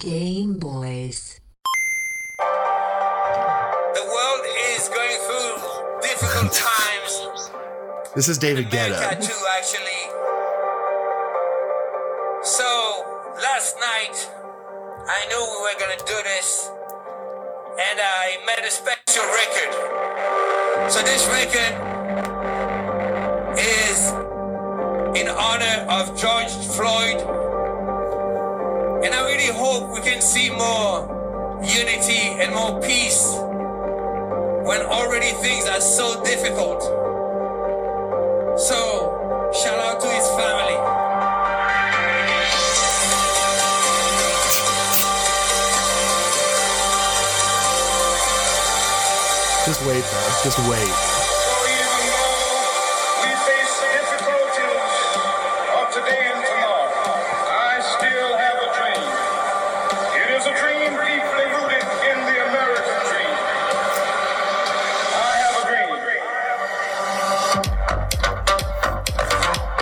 Game Boys. The world is going through difficult times. This is David Guetta. Too, actually. So, last night, I knew we were going to do this, and I made a special record. So this record is in honor of George Floyd. And I really hope we can see more unity and more peace when already things are so difficult. So, shout out to his family. Just wait, man. Just wait.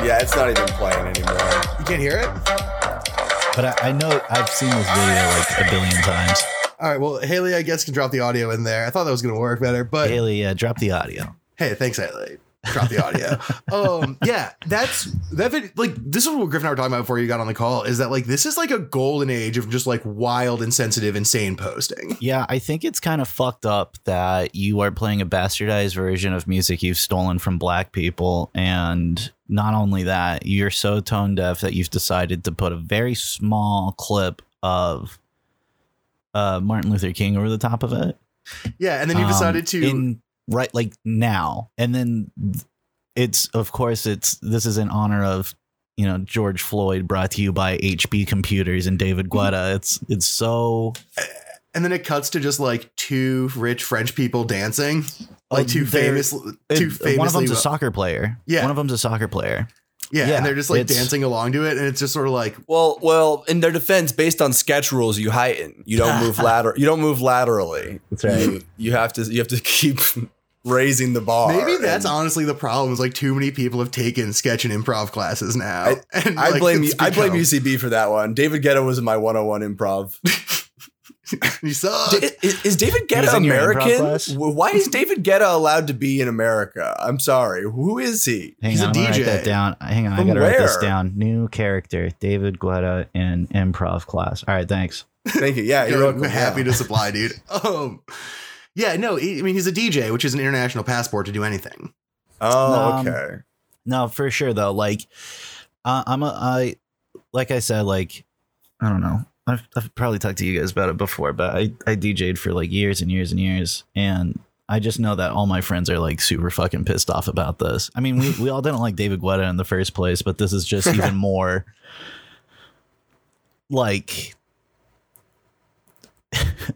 Yeah, it's not even playing anymore. You can't hear it? But I know I've seen this video like a billion times. All right, well, Haley, I guess, can drop the audio in there. I thought that was going to work better, but... Haley, yeah, drop the audio. Hey, thanks, Haley. Drop the audio. Yeah, that video, like, this is what Griffin and I were talking about before you got on the call, is that, like, this is like a golden age of just like wild, insensitive, insane posting. Yeah, I think it's kind of fucked up that you are playing a bastardized version of music you've stolen from black people, and... Not only that, you're so tone deaf that you've decided to put a very small clip of Martin Luther King over the top of it. Yeah. And then you decided to right like now. And then this is in honor of, you know, George Floyd, brought to you by HB Computers and David Guetta. It's so. And then it cuts to just like two rich French people dancing. Like two famous. One of them's a soccer player. Yeah. One of them's a soccer player. Yeah. And they're just like dancing along to it. And it's just sort of like, well, in their defense, based on sketch rules, you heighten, you don't move lateral. You don't move laterally. That's right. You have to keep raising the bar. Maybe that's honestly the problem, is like too many people have taken sketch and improv classes now. I blame UCB for that one. David Guetta was in my 101 improv. He sucks. Is David Guetta American? Why is David Guetta allowed to be in America? I'm sorry. Who is he? He's a DJ. Write that down. Hang on. I gotta write this down. New character, David Guetta in improv class. All right. Thanks. Thank you. Yeah. You're welcome. Happy to supply, dude. Yeah. No, I mean, he's a DJ, which is an international passport to do anything. Oh, okay. No, for sure, though. Like, like I said, like, I don't know. I've probably talked to you guys about it before, but I DJ'd for like years and years and years. And I just know that all my friends are like super fucking pissed off about this. I mean, we all didn't like David Guetta in the first place, but this is just even more like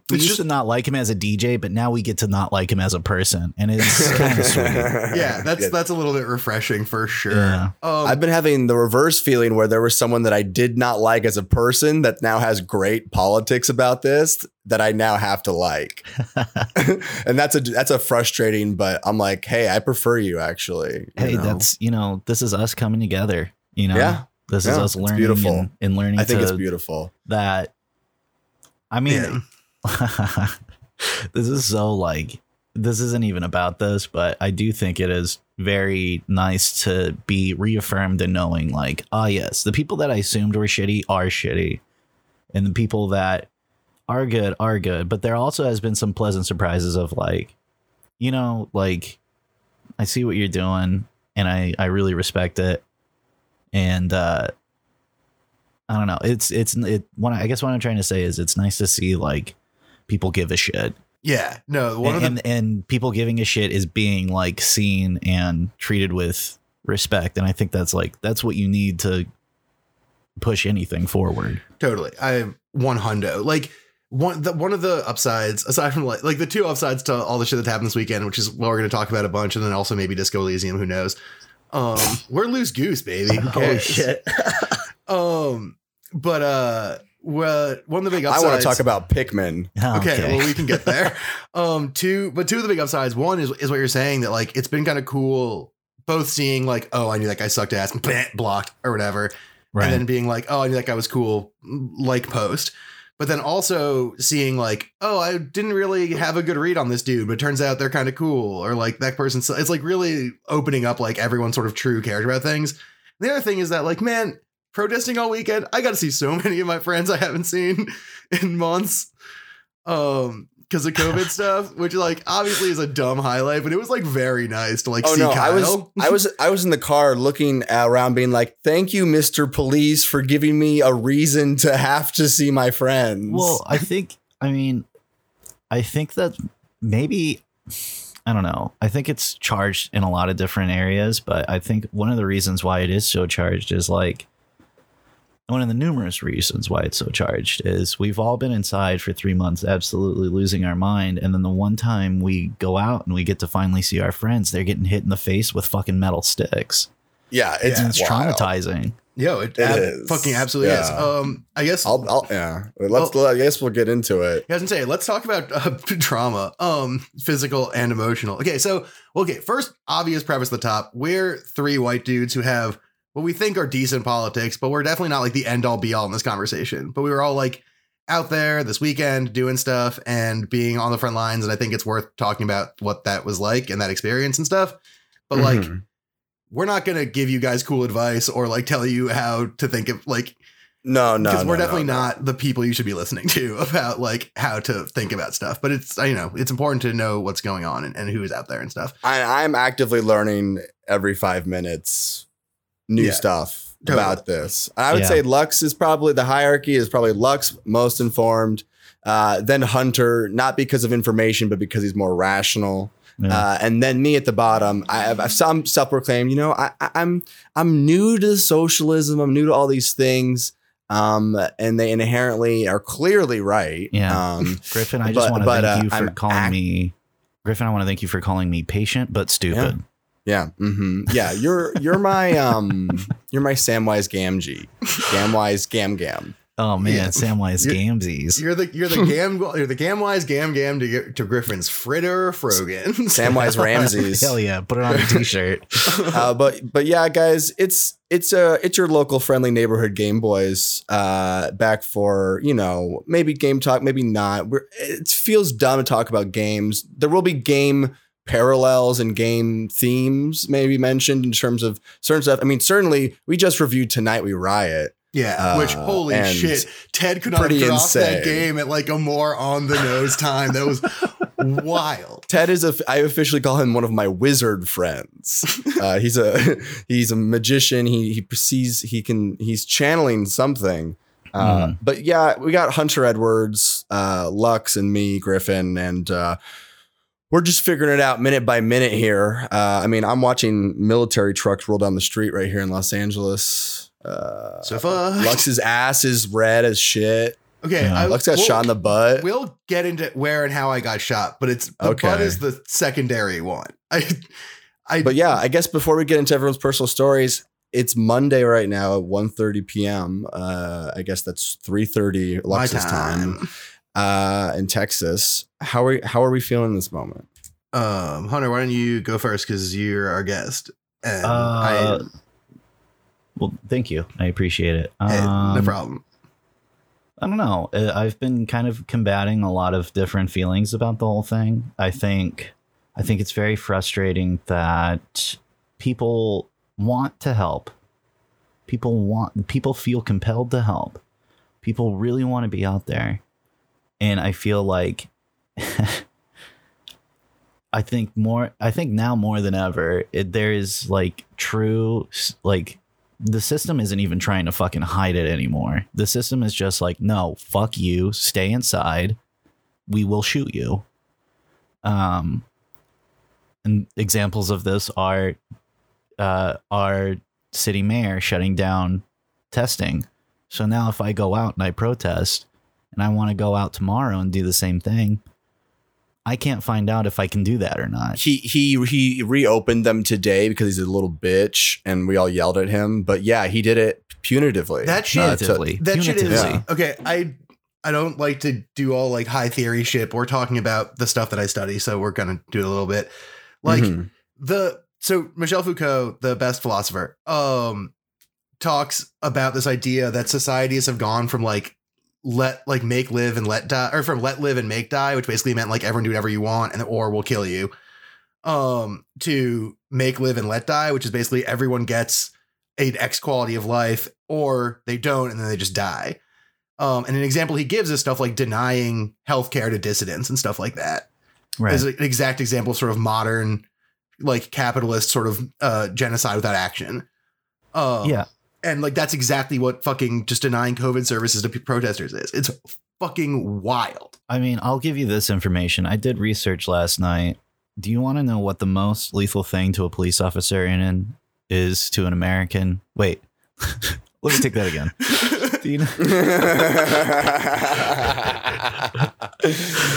we used to not like him as a DJ, but now we get to not like him as a person. And it's kind of sweet. Yeah, that's a little bit refreshing for sure. Yeah. I've been having the reverse feeling where there was someone that I did not like as a person that now has great politics about this that I now have to like. And that's a frustrating, but I'm like, hey, I prefer you actually. This is us coming together. You know, this is us learning and learning. I think it's beautiful that. I mean, this is so like, this isn't even about this, but I do think it is very nice to be reaffirmed in knowing like, yes, the people that I assumed were shitty are shitty. And the people that are good. But there also has been some pleasant surprises of like, you know, like I see what you're doing and I really respect it. And, I don't know. It's one. I guess what I'm trying to say is it's nice to see like people give a shit. Yeah, no. And people giving a shit is being like seen and treated with respect. And I think that's what you need to push anything forward. Totally. I am one hundo. Like one of the upsides, aside from like the two upsides to all the shit that's happened this weekend, which is what we're going to talk about a bunch. And then also maybe Disco Elysium. Who knows? We're loose goose, baby. Holy shit. Well, one of the big upsides. I want to talk about Pikmin. Oh, okay, well, we can get there. Two of the big upsides. One is what you're saying, that like it's been kind of cool, both seeing like, oh, I knew that guy sucked ass, blocked or whatever, right. And then being like, oh, I knew that guy was cool, like post. But then also seeing like, oh, I didn't really have a good read on this dude, but it turns out they're kind of cool, or like that person's, it's like really opening up like everyone's sort of true character about things. And the other thing is that like, man, protesting all weekend, I got to see so many of my friends I haven't seen in months. Because of COVID stuff, which like obviously is a dumb highlight, but it was like very nice to like Kyle. I was in the car looking around, being like, "Thank you, Mr. Police, for giving me a reason to have to see my friends." Well, I think that maybe I don't know. I think it's charged in a lot of different areas, but I think one of the reasons why it is so charged is like. One of the numerous reasons why it's so charged is we've all been inside for 3 months, absolutely losing our mind. And then the one time we go out and we get to finally see our friends, they're getting hit in the face with fucking metal sticks. Yeah. It's traumatizing. Yo, it is. Fucking absolutely is. I guess I guess we'll get into it. I was gonna say, let's talk about trauma, physical and emotional. Okay. So, first obvious preface at the top. We're three white dudes who have, what we think are decent politics, but we're definitely not like the end all be all in this conversation. But we were all like out there this weekend doing stuff and being on the front lines. And I think it's worth talking about what that was like and that experience and stuff. But like, we're not going to give you guys cool advice or like tell you how to think of like. No. Because we're definitely not the people you should be listening to about like how to think about stuff. But it's, it's important to know what's going on and who is out there and stuff. I'm actively learning every 5 minutes. New stuff about this. I would say Lux is probably the hierarchy is probably Lux most informed, then Hunter, not because of information, but because he's more rational. Yeah. And then me at the bottom. I've some self-proclaimed, I'm new to socialism. I'm new to all these things. And they inherently are clearly right. Yeah. Griffin, I want to thank you for calling me patient, but stupid. Yeah. Yeah. Mm-hmm. Yeah. You're my Samwise Gamgee. Gamwise Gam. Oh man, yeah. Samwise Gamzees. You're the Gamwise Gam to Griffin's Fritter Frogan. Samwise Ramses. Hell yeah, put it on a t-shirt. But yeah, guys, it's your local friendly neighborhood Game Boys. Back for maybe game talk, maybe not. It feels dumb to talk about games. There will be game parallels and game themes maybe mentioned in terms of certain stuff. I mean, certainly we just reviewed Tonight We Riot. Yeah, which holy shit, Ted could not get off that game at like a more on the nose time. That was wild. Ted is I officially call him one of my wizard friends. He's a magician. He perceives he's channeling something. But yeah, we got Hunter Edwards, Lux, and me, Griffin, and we're just figuring it out minute by minute here. I'm watching military trucks roll down the street right here in Los Angeles. So far, Lux's ass is red as shit. Okay, yeah. Lux got shot in the butt. We'll get into where and how I got shot, but butt is the secondary one. But yeah, I guess before we get into everyone's personal stories, it's Monday right now at 1:30 p.m. I guess that's 3:30 Lux's time. In Texas. How are we feeling in this moment? Hunter, why don't you go first? Cause you're our guest. And thank you. I appreciate it. No problem. I don't know. I've been kind of combating a lot of different feelings about the whole thing. I think it's very frustrating that people want to help. People feel compelled to help. People really want to be out there. And I feel like I think now more than ever, there is like true, like the system isn't even trying to fucking hide it anymore. The system is just like, no, fuck you. Stay inside. We will shoot you. And examples of this are our city mayor shutting down testing. So now if I go out and I protest, and I want to go out tomorrow and do the same thing, I can't find out if I can do that or not. He reopened them today because he's a little bitch and we all yelled at him. But yeah, he did it punitively. That shit is okay. I don't like to do all like high theory shit, but we're talking about the stuff that I study, so we're gonna do it a little bit. Like Michel Foucault, the best philosopher, talks about this idea that societies have gone from like let live and make die, which basically meant like everyone do whatever you want and or we'll kill you, to make live and let die, which is basically everyone gets an X quality of life or they don't and then they just die. And an example he gives is stuff like denying healthcare to dissidents and stuff like that. Right. As an exact example of sort of modern, like capitalist sort of genocide without action. Yeah. And like, that's exactly what fucking just denying COVID services to protesters is. It's fucking wild. I mean, I'll give you this information. I did research last night. Do you want to know what the most lethal thing to a police officer is to an American? Wait, let me take that again. Do you know?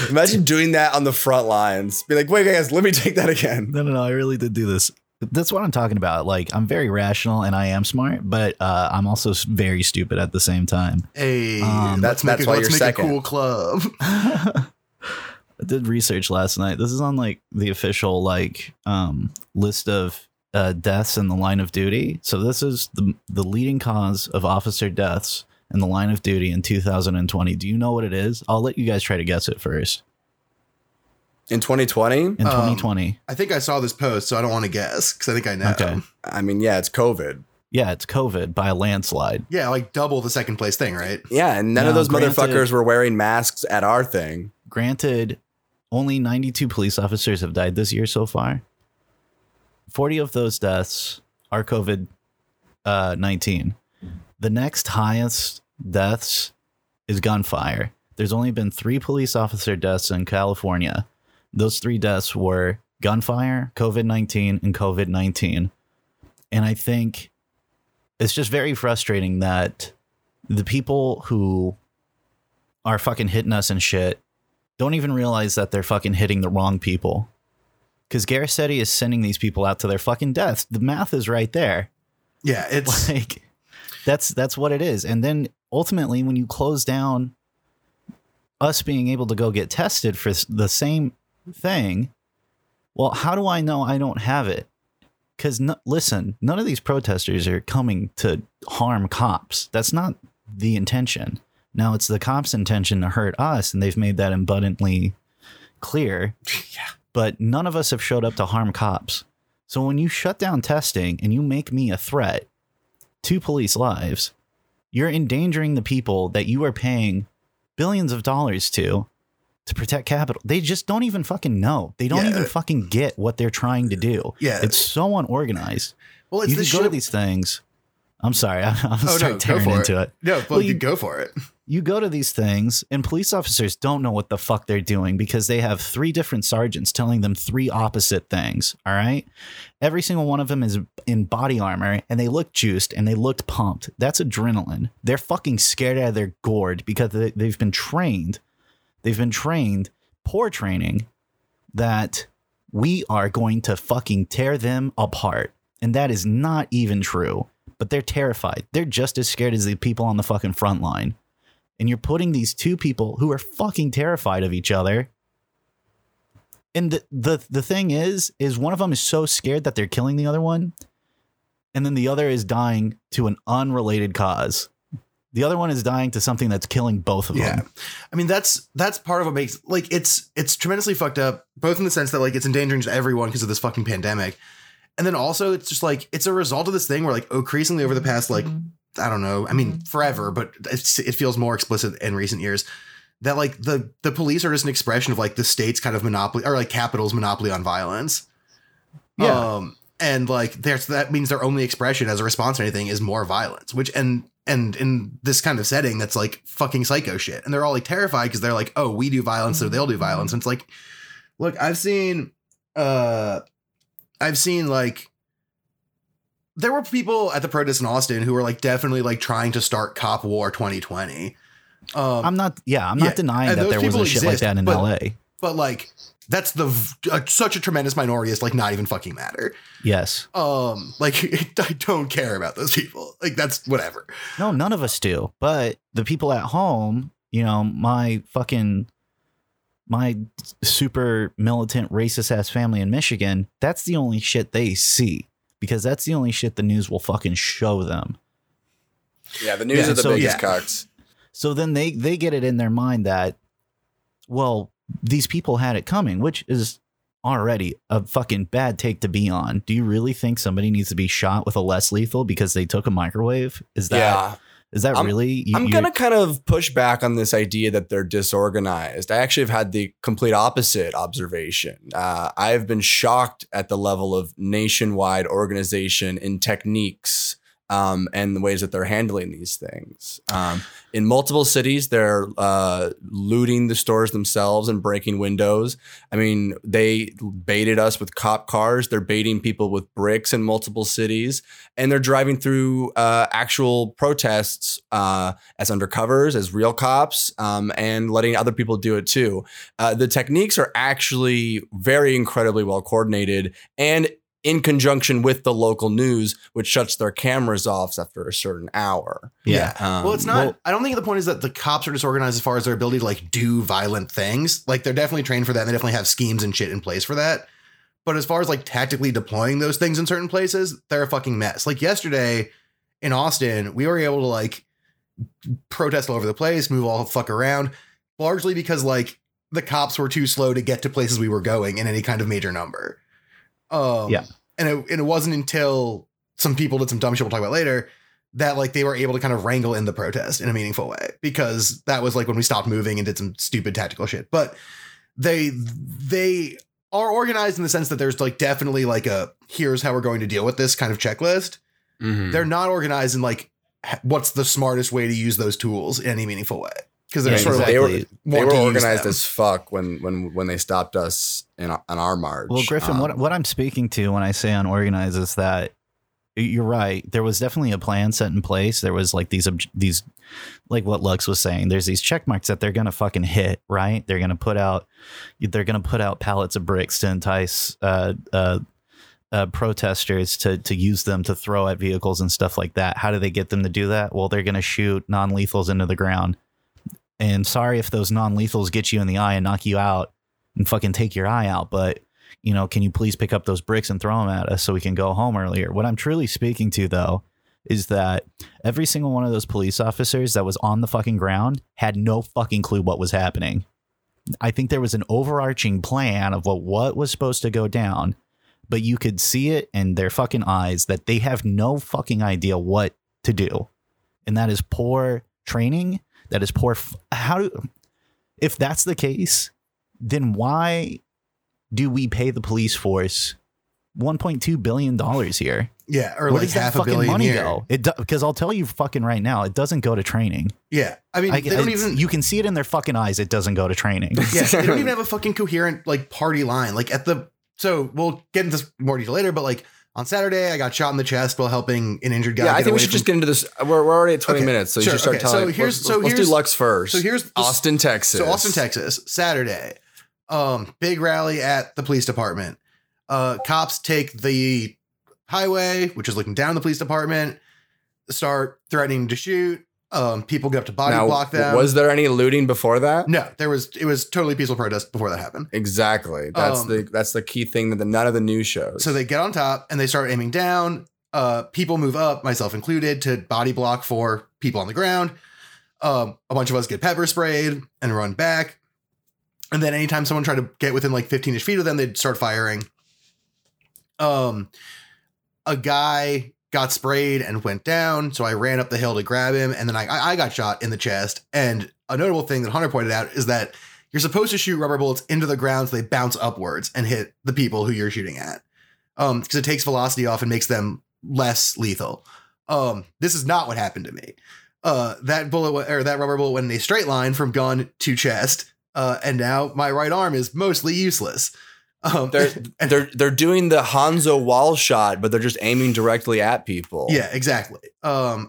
Imagine doing that on the front lines. Be like, wait, guys, let me take that again. No. I really did do this. That's what I'm talking about. Like, I'm very rational and I am smart, but I'm also very stupid at the same time. Hey, that's why you're second. A cool club. I did research last night. This is on like the official like list of deaths in the line of duty. So this is the leading cause of officer deaths in the line of duty in 2020. Do you know what it is? I'll let you guys try to guess it first. In 2020? In 2020. I think I saw this post, so I don't want to guess because I think I know. Okay. I mean, yeah, it's COVID. Yeah, it's COVID by a landslide. Yeah, like double the second place thing, right? Yeah, and none of those motherfuckers were wearing masks at our thing. Granted, only 92 police officers have died this year so far. 40 of those deaths are COVID-19. The next highest deaths is gunfire. There's only been 3 police officer deaths in California. Those 3 deaths were gunfire, COVID-19, and COVID-19. And I think it's just very frustrating that the people who are fucking hitting us and shit don't even realize that they're fucking hitting the wrong people. Because Garcetti is sending these people out to their fucking deaths. The math is right there. Yeah, it's like that's what it is. And then ultimately, when you close down us being able to go get tested for the same thing, well, how do I know I don't have it? Because listen, none of these protesters are coming to harm cops. That's not the intention. Now it's the cops' intention to hurt us, and they've made that abundantly clear. Yeah. But none of us have showed up to harm cops. So when you shut down testing and you make me a threat to police lives, you're endangering the people that you are paying billions of dollars to protect capital. They just don't even fucking know. They don't even fucking get what they're trying to do. Yeah. It's so unorganized. Well, it's you just go to these things. I'm sorry. I'm tearing into it. No, but you go for it. You go to these things and police officers don't know what the fuck they're doing because they have 3 different sergeants telling them 3 opposite things. All right. Every single one of them is in body armor and they look juiced and they looked pumped. That's adrenaline. They're fucking scared out of their gourd because they've been trained. They've been trained, poor training, that we are going to fucking tear them apart. And that is not even true. But they're terrified. They're just as scared as the people on the fucking front line. And you're putting these 2 people who are fucking terrified of each other. And the thing is one of them is so scared that they're killing the other one. And then the other is dying to an unrelated cause. The other one is dying to something that's killing both of them. I mean, that's part of what makes like it's tremendously fucked up, both in the sense that like it's endangering to everyone because of this fucking pandemic. And then also it's just like it's a result of this thing where like increasingly over the past like I don't know. I mean, forever, but it feels more explicit in recent years that like the police are just an expression of like the state's kind of monopoly or like capital's monopoly on violence. Yeah. And like that means their only expression as a response to anything is more violence, which and in this kind of setting, that's like fucking psycho shit. And they're all like terrified because they're like, oh, we do violence. So they'll do violence. And it's like, look, I've seen like. There were people at the protest in Austin who were like definitely like trying to start cop war 2020. I'm not denying that there was a shit like that in LA. But like that's such a tremendous minority. It's like not even fucking matter. Yes. I don't care about those people. Like that's whatever. No, none of us do. But the people at home, you know, my super militant racist ass family in Michigan. That's the only shit they see. Because that's the only shit the news will fucking show them. Yeah, the news are the biggest cocks. So then they get it in their mind that, well, these people had it coming, which is already a fucking bad take to be on. Do you really think somebody needs to be shot with a less lethal because they took a microwave? I'm going to kind of push back on this idea that they're disorganized. I actually have had the complete opposite observation. I've been shocked at the level of nationwide organization in techniques and the ways that they're handling these things. In multiple cities, they're looting the stores themselves and breaking windows. I mean, they baited us with cop cars. They're baiting people with bricks in multiple cities. And they're driving through actual protests as undercovers, as real cops, and letting other people do it too. The techniques are actually very incredibly well coordinated and in conjunction with the local news, which shuts their cameras off after a certain hour. Yeah. Well, it's not. Well, I don't think the point is that the cops are disorganized as far as their ability to like do violent things. Like they're definitely trained for that. And they definitely have schemes and shit in place for that. But as far as like tactically deploying those things in certain places, they're a fucking mess. Like yesterday in Austin, we were able to like protest all over the place, move all the fuck around, largely because like the cops were too slow to get to places we were going in any kind of major number. And it wasn't until some people did some dumb shit we'll talk about later that like they were able to kind of wrangle in the protest in a meaningful way, because that was like when we stopped moving and did some stupid tactical shit. But they are organized in the sense that there's like definitely like a here's how we're going to deal with this kind of checklist. Mm-hmm. They're not organized in like what's the smartest way to use those tools in any meaningful way. Because they're they were organized as fuck when they stopped us on our march. Well, Griffin, what I'm speaking to when I say unorganized is that you're right. There was definitely a plan set in place. There was like these like what Lux was saying. There's these check marks that they're gonna fucking hit. Right? They're gonna put out pallets of bricks to entice protesters to use them to throw at vehicles and stuff like that. How do they get them to do that? Well, they're gonna shoot non-lethals into the ground. And sorry if those non-lethals get you in the eye and knock you out and fucking take your eye out. But, you know, can you please pick up those bricks and throw them at us so we can go home earlier? What I'm truly speaking to, though, is that every single one of those police officers that was on the fucking ground had no fucking clue what was happening. I think there was an overarching plan of what was supposed to go down, but you could see it in their fucking eyes that they have no fucking idea what to do. And that is poor training. That is poor. If that's the case, then why do we pay the police force $1.2 billion here? Yeah. Or where like half a billion money go? Because I'll tell you fucking right now, it doesn't go to training. Yeah. I mean, you can see it in their fucking eyes. It doesn't go to training. Yeah. They don't even have a fucking coherent like party line. Like so we'll get into this more detail later, but like, on Saturday, I got shot in the chest while helping an injured guy. Yeah, I think we should just get into this. We're already at 20 minutes, so you should start telling. Let's do Lux first. So here's Austin, Texas. So Austin, Texas, Saturday, big rally at the police department. Cops take the highway, which is looking down the police department, start threatening to shoot. People get up to block them. Was there any looting before that? No, it was totally peaceful protest before that happened. Exactly. That's the key thing that none of the news shows. So they get on top and they start aiming down. People move up, myself included, to body block for people on the ground. A bunch of us get pepper sprayed and run back. And then anytime someone tried to get within like 15-ish feet of them, they'd start firing. A guy got sprayed and went down, so I ran up the hill to grab him, and then I got shot in the chest. And a notable thing that Hunter pointed out is that you're supposed to shoot rubber bullets into the ground so they bounce upwards and hit the people who you're shooting at, because it takes velocity off and makes them less lethal. This is not what happened to me. That rubber bullet went in a straight line from gun to chest, and now my right arm is mostly useless. They're doing the Hanzo wall shot, but they're just aiming directly at people. Yeah, exactly. But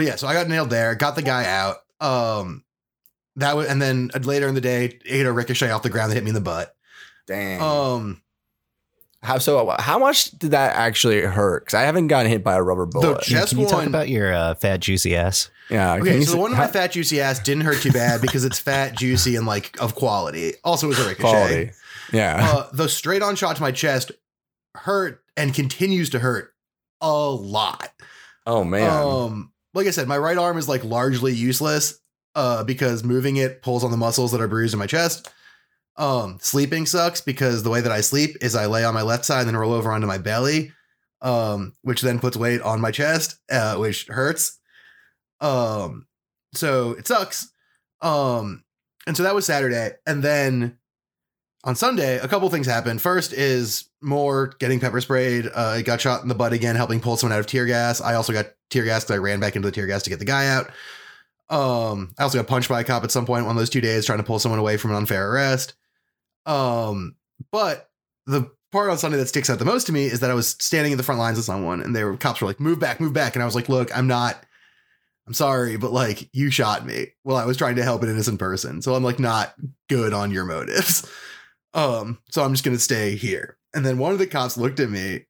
yeah, so I got nailed there, got the guy out. And then later in the day, ate a ricochet off the ground that hit me in the butt. Damn. How much did that actually hurt? Because I haven't gotten hit by a rubber bullet. Can you talk about your fat juicy ass? Yeah. Okay. So the one with my fat juicy ass didn't hurt too bad because it's fat, juicy, and like of quality. Also, it was a ricochet. Quality. Yeah. The straight on shot to my chest hurt and continues to hurt a lot. Oh man. Like I said, my right arm is like largely useless. because moving it pulls on the muscles that are bruised in my chest. Sleeping sucks because the way that I sleep is I lay on my left side and then roll over onto my belly, which then puts weight on my chest, which hurts. So it sucks. And so that was Saturday. And then on Sunday, a couple things happened. First is more getting pepper sprayed. I got shot in the butt again, helping pull someone out of tear gas. I also got tear gas because I ran back into the tear gas to get the guy out. I also got punched by a cop at some point one of those 2 days trying to pull someone away from an unfair arrest. But the part on Sunday that sticks out the most to me is that I was standing in the front lines with someone and cops were like, move back. And I was like, look, I'm sorry, but like you shot me while I was trying to help an innocent person. So I'm like, not good on your motives. So I'm just going to stay here. And then one of the cops looked at me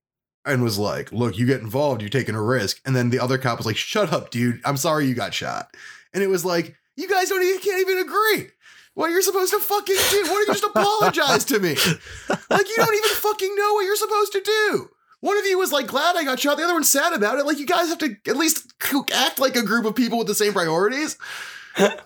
and was like, look, you get involved, you're taking a risk. And then the other cop was like, shut up, dude. I'm sorry you got shot. And it was like, you guys can't even agree what you're supposed to fucking do. Why don't you just apologize to me? Like, you don't even fucking know what you're supposed to do. One of you was like, glad I got shot. The other one's sad about it. Like, you guys have to at least act like a group of people with the same priorities.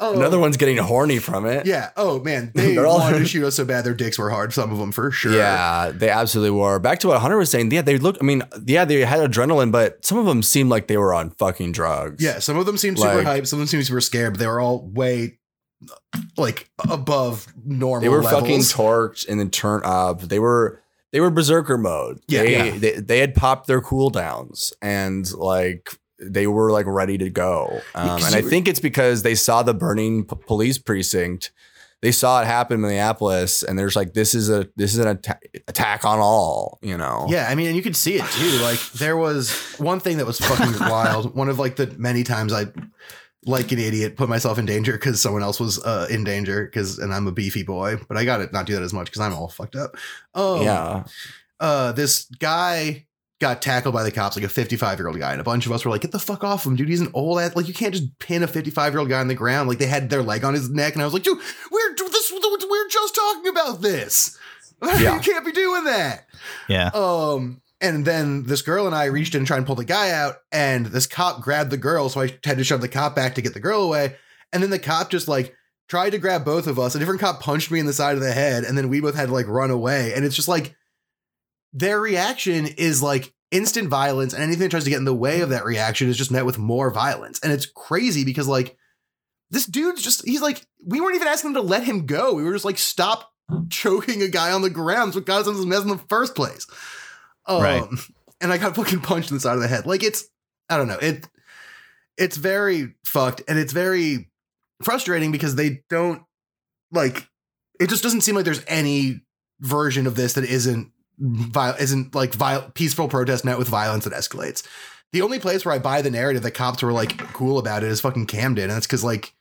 Another one's getting horny from it. Yeah. Oh, man. They wanted to shoot us so bad. Their dicks were hard. Some of them for sure. Yeah, they absolutely were. Back to what Hunter was saying. Yeah, they had adrenaline, but some of them seemed like they were on fucking drugs. Yeah. Some of them seemed super hyped. Some of them seemed super scared, but they were all way like above normal. They were fucking torqued and then turned up. They were berserker mode. Yeah, they had popped their cooldowns and like they were like ready to go. And I think it's because they saw the burning police precinct. They saw it happen in Minneapolis, and there's like this is an attack on all. You know. Yeah, I mean, and you could see it too. Like there was one thing that was fucking wild. One of like the many times I, like an idiot, put myself in danger because someone else was in danger and I'm a beefy boy, but I got to not do that as much because I'm all fucked up. This guy got tackled by the cops, like a 55-year-old guy. And a bunch of us were like, get the fuck off him, dude. He's an old ass. Like, you can't just pin a 55-year-old guy on the ground. Like, they had their leg on his neck. And I was like, dude, we're just talking about this. Yeah. You can't be doing that. Yeah. And then this girl and I reached in and tried and pull the guy out, and this cop grabbed the girl. So I had to shove the cop back to get the girl away. And then the cop just like tried to grab both of us. A different cop punched me in the side of the head. And then we both had to like run away. And it's just like their reaction is like instant violence. And anything that tries to get in the way of that reaction is just met with more violence. And it's crazy because like this dude's just, he's like, we weren't even asking him to let him go. We were just like, stop choking a guy on the ground. That's what got us into this mess in the first place. Right. And I got fucking punched in the side of the head. Like it's, I don't know. It's very fucked and it's very frustrating because they don't like, it just doesn't seem like there's any version of this that isn't peaceful protest met with violence that escalates. The only place where I buy the narrative that cops were like cool about it is fucking Camden. And that's because like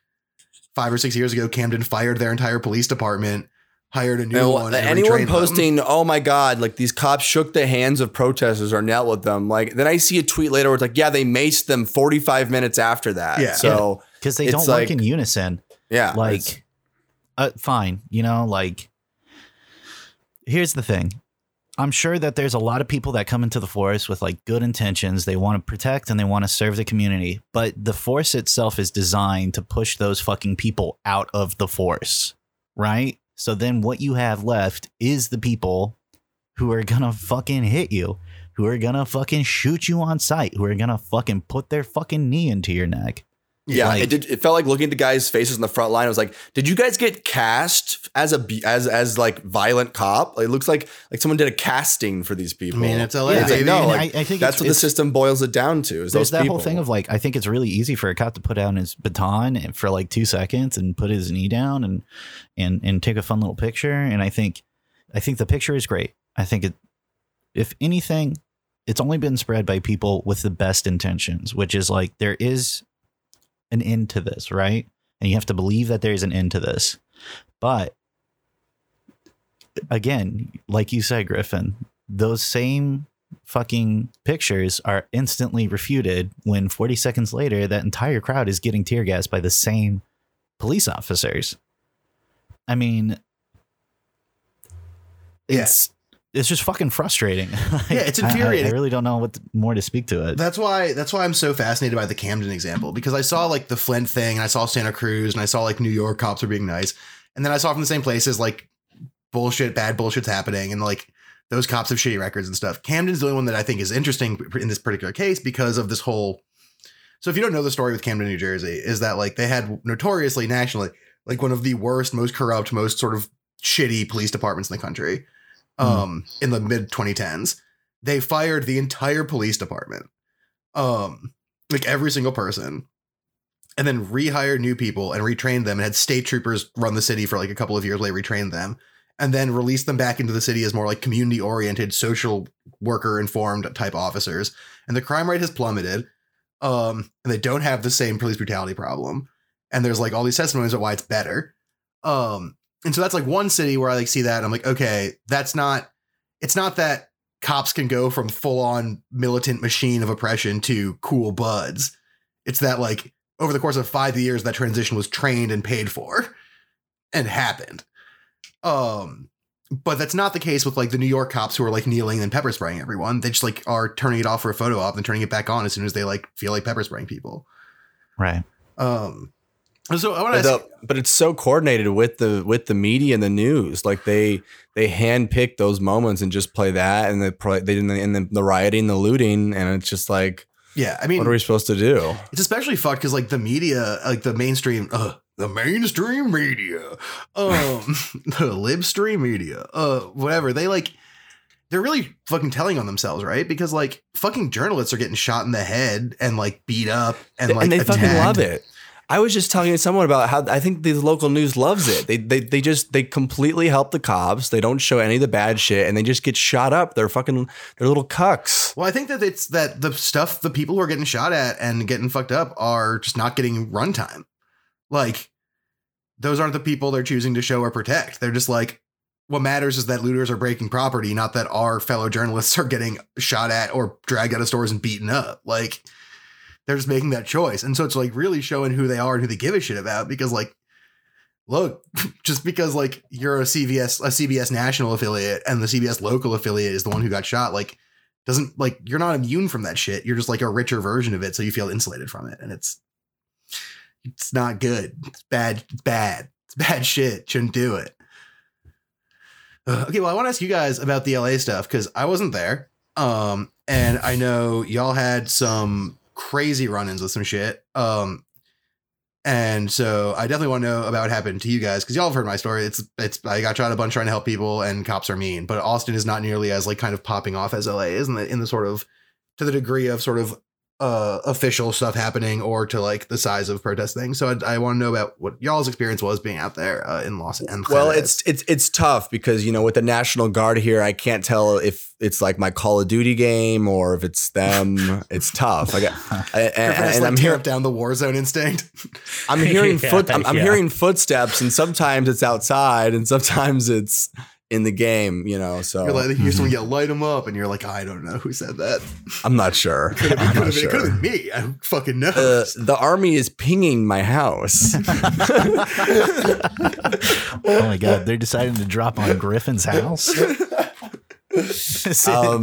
5 or 6 years ago, Camden fired their entire police department. Hired a new one. Anyone posting, oh my God, like these cops shook the hands of protesters or knelt with them. Like then I see a tweet later where it's like, yeah, they maced them 45 minutes after that. Yeah. So because they don't work in unison. Yeah. Like, fine. You know, like here's the thing. I'm sure that there's a lot of people that come into the forest with like good intentions. They want to protect and they want to serve the community, but the force itself is designed to push those fucking people out of the force. Right. So then what you have left is the people who are going to fucking hit you, who are going to fucking shoot you on sight, who are going to fucking put their fucking knee into your neck. Yeah, like, it felt like looking at the guys' faces in the front line. I was like, did you guys get cast as like violent cop? It looks like someone did a casting for these people. I mean, it's LA. Yeah, it's like, no, like, I think that's what the system boils it down to. Is there's those that people. Whole thing of like, I think it's really easy for a cop to put down his baton and for like 2 seconds and put his knee down and take a fun little picture. And I think the picture is great. I think it, if anything, it's only been spread by people with the best intentions, which is like there is an end to this, right? And you have to believe that there is an end to this. But again, like you said, Griffin, those same fucking pictures are instantly refuted when 40 seconds later, that entire crowd is getting tear gassed by the same police officers. I mean, it's it's just fucking frustrating. Like, yeah, it's infuriating. I really don't know what more to speak to it. That's why I'm so fascinated by the Camden example, because I saw like the Flint thing and I saw Santa Cruz and I saw like New York cops are being nice. And then I saw from the same places like bullshit, bad bullshit's happening. And like those cops have shitty records and stuff. Camden's the only one that I think is interesting in this particular case because of this whole. So if you don't know the story with Camden, New Jersey, is that like they had notoriously nationally like one of the worst, most corrupt, most sort of shitty police departments in the country. In the mid 2010s, they fired the entire police department, like every single person, and then rehired new people and retrained them and had state troopers run the city for like a couple of years later, retrained them, and then released them back into the city as more like community oriented, social worker informed type officers. And the crime rate has plummeted, and they don't have the same police brutality problem. And there's like all these testimonies about why it's better. And so that's like one city where I like see that. And I'm like, OK, it's not that cops can go from full on militant machine of oppression to cool buds. It's that like over the course of 5 years, that transition was trained and paid for and happened. But that's not the case with like the New York cops who are like kneeling and pepper spraying everyone. They just like are turning it off for a photo op and turning it back on as soon as they like feel like pepper spraying people. Right. So I want to ask, but it's so coordinated with the media and the news. Like they handpick those moments and just play that, and the rioting, the looting, and it's just like, yeah, I mean, what are we supposed to do? It's especially fucked because like the media, like the mainstream media, the libstream media, whatever, they like, they're really fucking telling on themselves, right? Because like fucking journalists are getting shot in the head and like beat up and they attacked. Fucking love it. I was just telling someone about how I think the local news loves it. They completely help the cops. They don't show any of the bad shit, and they just get shot up. They're little cucks. Well, I think that it's that the stuff the people who are getting shot at and getting fucked up are just not getting runtime. Like those aren't the people they're choosing to show or protect. They're just like, what matters is that looters are breaking property, not that our fellow journalists are getting shot at or dragged out of stores and beaten up. Like. They're just making that choice. And so it's like really showing who they are and who they give a shit about, because like, look, just because like you're a CBS national affiliate and the CBS local affiliate is the one who got shot, like doesn't, like you're not immune from that shit. You're just like a richer version of it. So you feel insulated from it. And it's not good. It's bad. It's bad shit. Shouldn't do it. Okay. Well, I want to ask you guys about the LA stuff, because I wasn't there. And I know y'all had some crazy run-ins with some shit, and so I definitely want to know about what happened to you guys, because y'all have heard my story. It's I got shot a bunch trying to help people, and cops are mean, but Austin is not nearly as like kind of popping off as LA is in the sort of, to the degree of sort of official stuff happening, or to like the size of protest thing. So I want to know about what y'all's experience was being out there in Los Angeles. Well, it's tough because, you know, with the National Guard here, I can't tell if it's like my Call of Duty game or if it's them. It's tough. And I'm hearing down the war zone instinct. I'm hearing hearing footsteps, and sometimes it's outside and sometimes it's in the game, you know. So you're like, here's someone yell, light them up, and you're like, I don't know who said that. I'm not sure. It could have been me. I don't fucking know. The army is pinging my house. Oh my God. They're deciding to drop on Griffin's house. So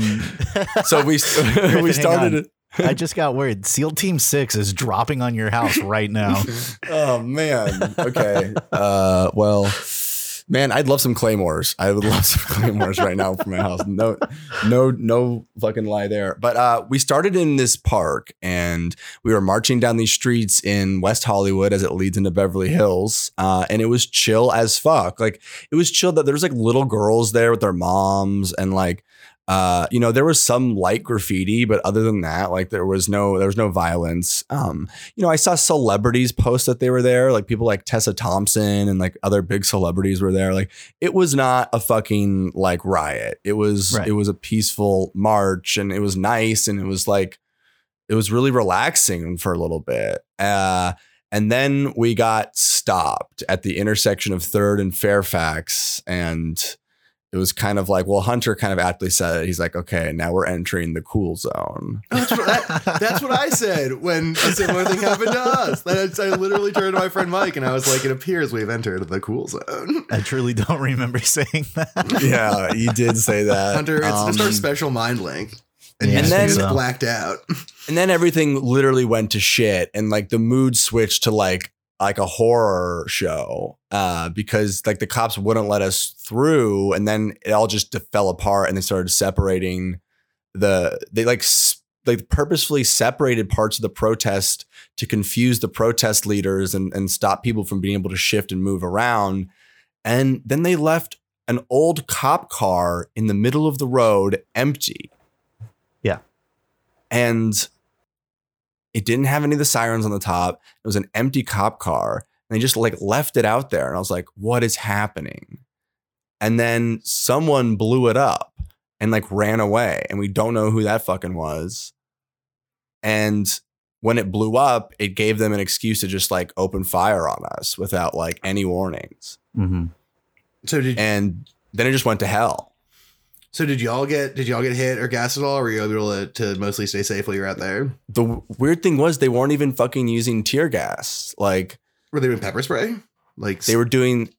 we started. I just got word SEAL Team 6 is dropping on your house right now. Oh man. Okay. Well, man, I'd love some claymores. I would love some claymores right now for my house. No fucking lie there. But we started in this park, and we were marching down these streets in West Hollywood as it leads into Beverly Hills. And it was chill as fuck. Like it was chill that there was like little girls there with their moms, and like, you know, there was some light graffiti, but other than that, like there was no violence. You know, I saw celebrities post that they were there, like people like Tessa Thompson and like other big celebrities were there. Like it was not a fucking like riot. It was, right. It was a peaceful march, and it was nice. And it was like, it was really relaxing for a little bit. And then we got stopped at the intersection of 3rd and Fairfax, and it was kind of like, well, Hunter kind of aptly said it. He's like, okay, now we're entering the cool zone. That's what I said when a similar thing happened to us. I literally turned to my friend Mike and I was like, it appears we've entered the cool zone. I truly don't remember saying that. Yeah, you did say that. Hunter, it's just our special mind link. And yeah, then just blacked out. And then everything literally went to shit. And like the mood switched to like a horror show because like the cops wouldn't let us through. And then it all just fell apart and they started separating they purposefully separated parts of the protest to confuse the protest leaders and stop people from being able to shift and move around. And then they left an old cop car in the middle of the road empty. Yeah. And it didn't have any of the sirens on the top. It was an empty cop car. And they just like left it out there. And I was like, what is happening? And then someone blew it up and like ran away. And we don't know who that fucking was. And when it blew up, it gave them an excuse to just like open fire on us without like any warnings. Mm-hmm. And then it just went to hell. So did y'all get hit or gassed at all? Or were you able to mostly stay safely out there? The weird thing was they weren't even fucking using tear gas. Like, were they doing pepper spray? Like they were just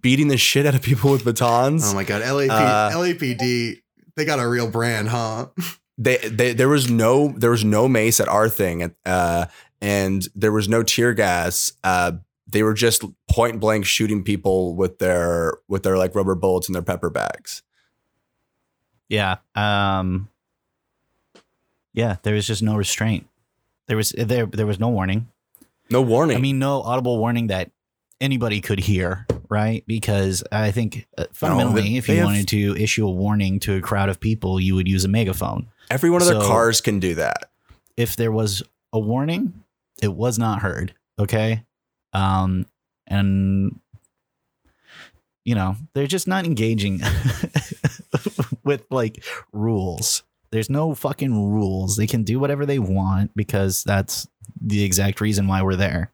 beating the shit out of people with batons. Oh my God. LAPD, they got a real brand, huh? There was no mace at our thing. And there was no tear gas. They were just point blank shooting people with their like rubber bullets and their pepper bags. Yeah. Yeah. There was just no restraint. There was no warning. No warning. I mean, no audible warning that anybody could hear. Right. Because I think fundamentally, if you wanted to issue a warning to a crowd of people, you would use a megaphone. Every one of their cars can do that. If there was a warning, it was not heard. Okay. And you know, they're just not engaging with like rules. There's no fucking rules. They can do whatever they want because that's the exact reason why we're there.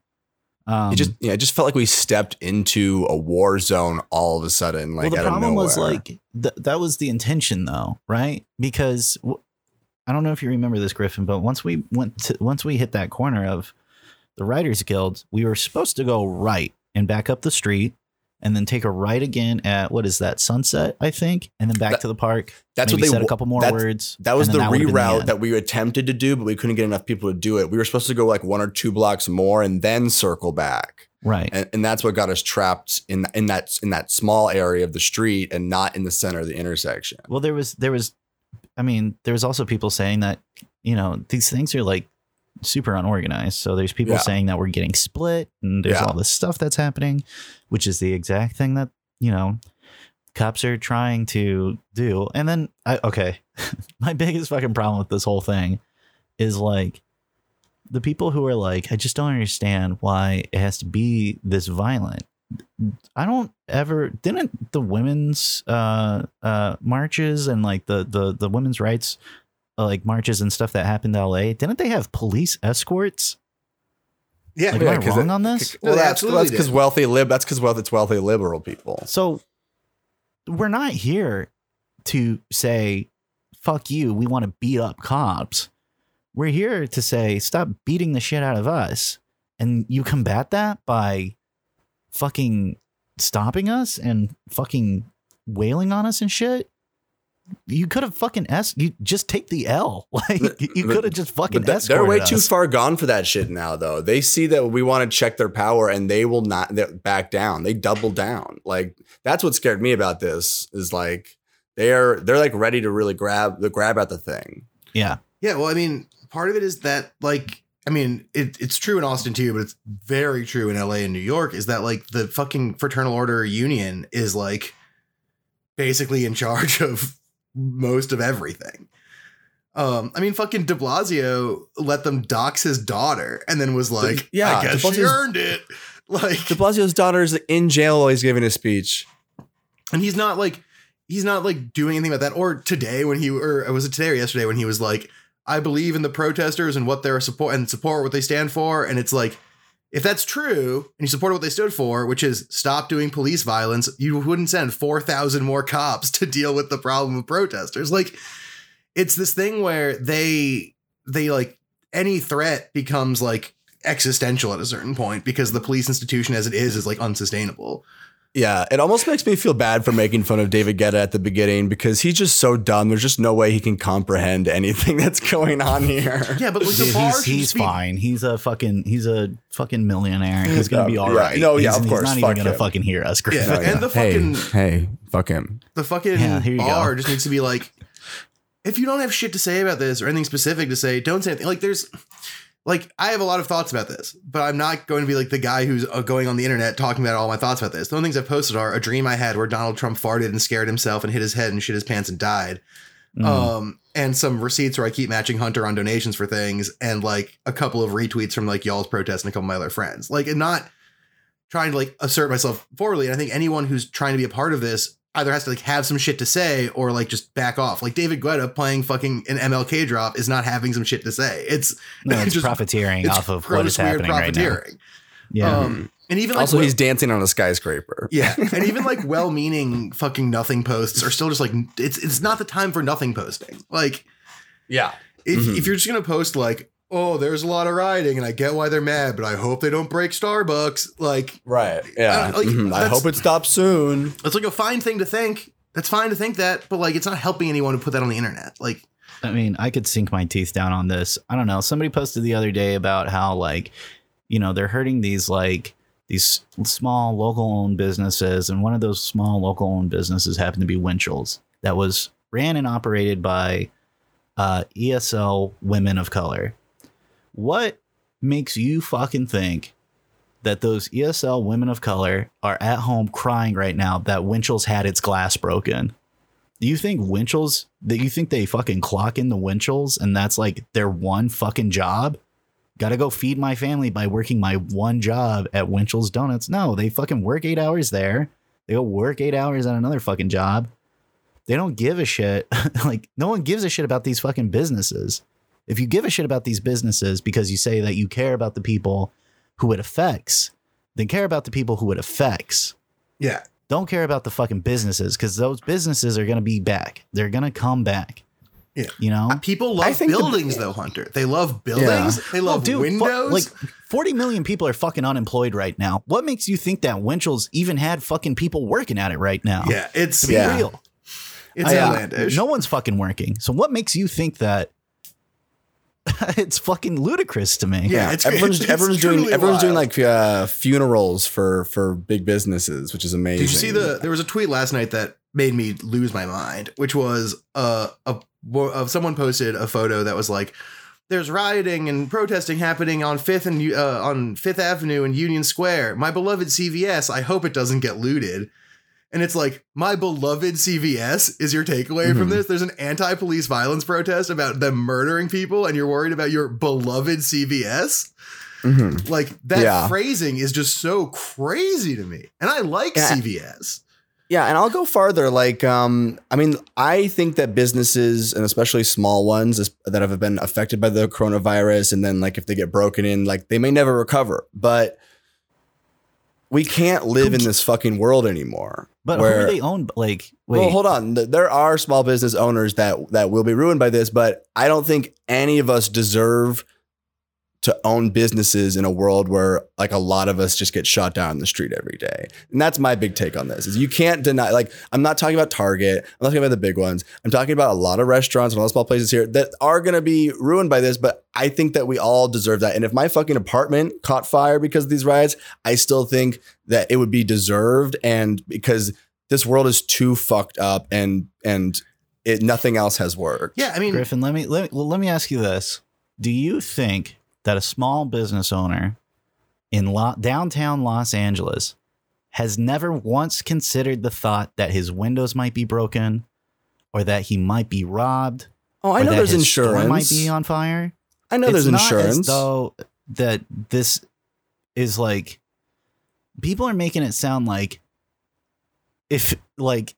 It just felt like we stepped into a war zone all of a sudden. Like, well, the problem was like, that was the intention though. Right. Because I don't know if you remember this, Griffin, but once we hit that corner of the Writers Guild, we were supposed to go right and back up the street and then take a right again at what is that, Sunset, I think, and then back to the park. That's what they said, a couple more words. That was the reroute that we attempted to do, but we couldn't get enough people to do it. We were supposed to go like one or two blocks more and then circle back. Right. And that's what got us trapped in that small area of the street and not in the center of the intersection. Well, there was also people saying that, you know, these things are like super unorganized. So there's people saying that we're getting split and there's all this stuff that's happening, which is the exact thing that, you know, cops are trying to do. And then my biggest fucking problem with this whole thing is like the people who are like, I just don't understand why it has to be this violent. Didn't the women's marches and like the women's rights like marches and stuff that happened to LA, didn't they have police escorts? Yeah, like, am I wrong on this? Well, that's because wealthy liberal people. So we're not here to say fuck you, we want to beat up cops. We're here to say stop beating the shit out of us, and you combat that by fucking stopping us and fucking wailing on us and shit. You could have fucking you just take the L. Like, you could have just fucking escorted us. They're way too far gone for that shit now, though. They see that we want to check their power and they will not back down. They double down. Like, that's what scared me about this is like they're like ready to really grab at the thing. Yeah. Yeah. Well, I mean, part of it is that like, I mean, it's true in Austin, too, but it's very true in L.A. and New York is that like the fucking Fraternal Order Union is like basically in charge of most of everything. I mean, fucking de Blasio let them dox his daughter and then was like, I guess she earned it. Like, de Blasio's daughter is in jail while he's giving a speech. And he's not like doing anything about that. Or today was it today or yesterday when he was like, I believe in the protesters and what they're support and support what they stand for. And it's like, If that's true and you supported what they stood for, which is stop doing police violence, you wouldn't send 4,000 more cops to deal with the problem of protesters. Like, it's this thing where they like any threat becomes like existential at a certain point because the police institution as it is like unsustainable. Yeah, it almost makes me feel bad for making fun of David Guetta at the beginning because he's just so dumb. There's just no way he can comprehend anything that's going on here. Yeah, but look, the bar, he's fine. He's a fucking millionaire. He's gonna be all right. No, yeah, of course. He's not even gonna fucking hear us, Griffin. Yeah. And the fucking hey, fuck him. The fucking bar just needs to be like, if you don't have shit to say about this or anything specific to say, don't say anything. Like, there's. Like, I have a lot of thoughts about this, but I'm not going to be like the guy who's going on the internet talking about all my thoughts about this. The only things I've posted are a dream I had where Donald Trump farted and scared himself and hit his head and shit his pants and died. Mm. And some receipts where I keep matching Hunter on donations for things and like a couple of retweets from like y'all's protest and a couple of my other friends. Like, and not trying to like assert myself forwardly. And I think anyone who's trying to be a part of this either has to like have some shit to say or like just back off. Like David Guetta playing fucking an MLK drop is not having some shit to say. It's just profiteering off of what is happening right now. Yeah. And even like also he's dancing on a skyscraper. Yeah. And even like well-meaning fucking nothing posts are still just like, it's not the time for nothing posting. Like, yeah, if you're just going to post like, oh, there's a lot of rioting and I get why they're mad, but I hope they don't break Starbucks. Like, right. Yeah. I hope it stops soon. It's like a fine thing to think. That's fine to think that, but like, it's not helping anyone to put that on the internet. Like, I mean, I could sink my teeth down on this. I don't know. Somebody posted the other day about how like, you know, they're hurting these like these small local owned businesses. And one of those small local owned businesses happened to be Winchell's that was ran and operated by ESL women of color. What makes you fucking think that those ESL women of color are at home crying right now that Winchell's had its glass broken? Do you think Winchell's that you think they fucking clock in the Winchell's and that's like their one fucking job? Got to go feed my family by working my one job at Winchell's Donuts. No, they fucking work 8 hours there. They go work 8 hours on another fucking job. They don't give a shit. Like no one gives a shit about these fucking businesses. If you give a shit about these businesses because you say that you care about the people who it affects, then care about the people who it affects. Yeah. Don't care about the fucking businesses because those businesses are going to be back. They're going to come back. Yeah. You know, people love buildings, though, Hunter. They love buildings. Yeah. They love windows. Like 40 million people are fucking unemployed right now. What makes you think that Winchell's even had fucking people working at it right now? Yeah. It's real. It's outlandish. No one's fucking working. So what makes you think that? It's fucking ludicrous to me. Yeah, everyone's doing like funerals for big businesses, which is amazing. Did you see there was a tweet last night that made me lose my mind, which was someone posted a photo that was like, "There's rioting and protesting happening on Fifth Avenue and Union Square. My beloved CVS. I hope it doesn't get looted." And it's like, my beloved CVS is your takeaway from this. There's an anti-police violence protest about them murdering people. And you're worried about your beloved CVS. Mm-hmm. Like that phrasing is just so crazy to me. And I like CVS. Yeah. And I'll go farther. Like, I mean, I think that businesses and especially small ones that have been affected by the coronavirus. And then like if they get broken in, like they may never recover. But we can't live in this fucking world anymore. But who are they owned? Like, wait. Well, hold on. There are small business owners that will be ruined by this, but I don't think any of us deserve to own businesses in a world where like a lot of us just get shot down in the street every day. And that's my big take on this is you can't deny, like, I'm not talking about Target. I'm not talking about the big ones. I'm talking about a lot of restaurants and all the small places here that are going to be ruined by this. But I think that we all deserve that. And if my fucking apartment caught fire because of these riots, I still think that it would be deserved. And because this world is too fucked up and nothing else has worked. Yeah. I mean, Griffin, let me ask you this. Do you think that a small business owner in downtown Los Angeles has never once considered the thought that his windows might be broken or that he might be robbed? Oh, I know there's insurance. Store might be on fire. I know there's insurance. It's not as though that this is like people are making it sound like if like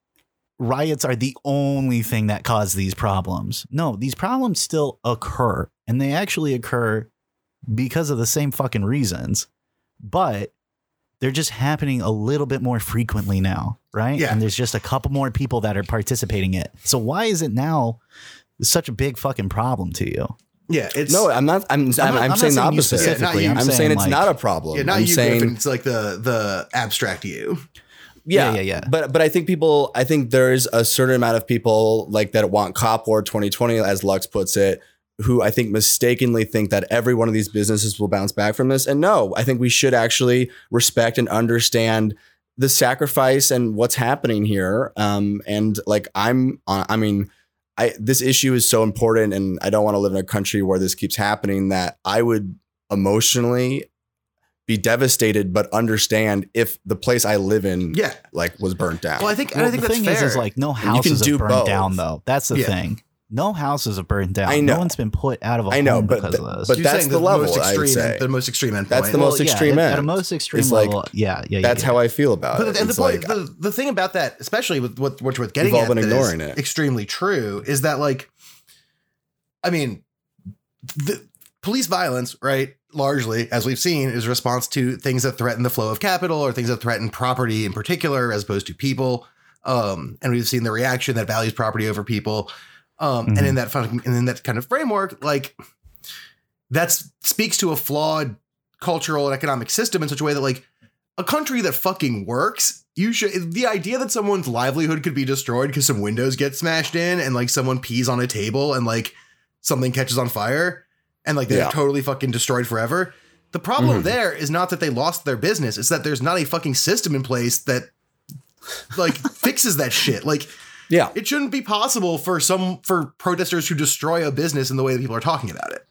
riots are the only thing that caused these problems. No, these problems still occur and they actually occur because of the same fucking reasons. but they're just happening a little bit more frequently now, right? Yeah. And there's just a couple more people that are participating in it. So why is it now such a big fucking problem to you? Yeah, it's no. I'm saying the opposite. Specifically, I'm saying it's like, not a problem. Yeah, not I'm you, saying Griffin, it's like the abstract you. Yeah. But I think people. I think there's a certain amount of people like that want cop war 2020, as Lux puts it, who I think mistakenly think that every one of these businesses will bounce back from this. And no, I think we should actually respect and understand the sacrifice and what's happening here. And like this issue is so important, and I don't want to live in a country where this keeps happening, that I would emotionally be devastated, but understand if the place I live in, like was burnt down. Well, I think the thing fair. Is like no houses are burnt both. Down though. That's the thing. No houses are burnt down. I know. No one's been put out of a home because of this. But that's the level, I'd say. The most extreme end point. That's the most extreme end. At the most extreme level, yeah. That's how I feel about it. And the thing about that, especially with what we're getting at, is extremely true, is that like, I mean, the police violence, right, largely, as we've seen, is a response to things that threaten the flow of capital or things that threaten property in particular, as opposed to people. And we've seen the reaction that values property over people. And in that kind of framework, like that speaks to a flawed cultural and economic system in such a way that like a country that fucking works, the idea that someone's livelihood could be destroyed because some windows get smashed in and like someone pees on a table and like something catches on fire and like they're totally fucking destroyed forever. The problem there is not that they lost their business. It's that there's not a fucking system in place that like fixes that shit. Like, yeah, it shouldn't be possible for protesters who destroy a business in the way that people are talking about it.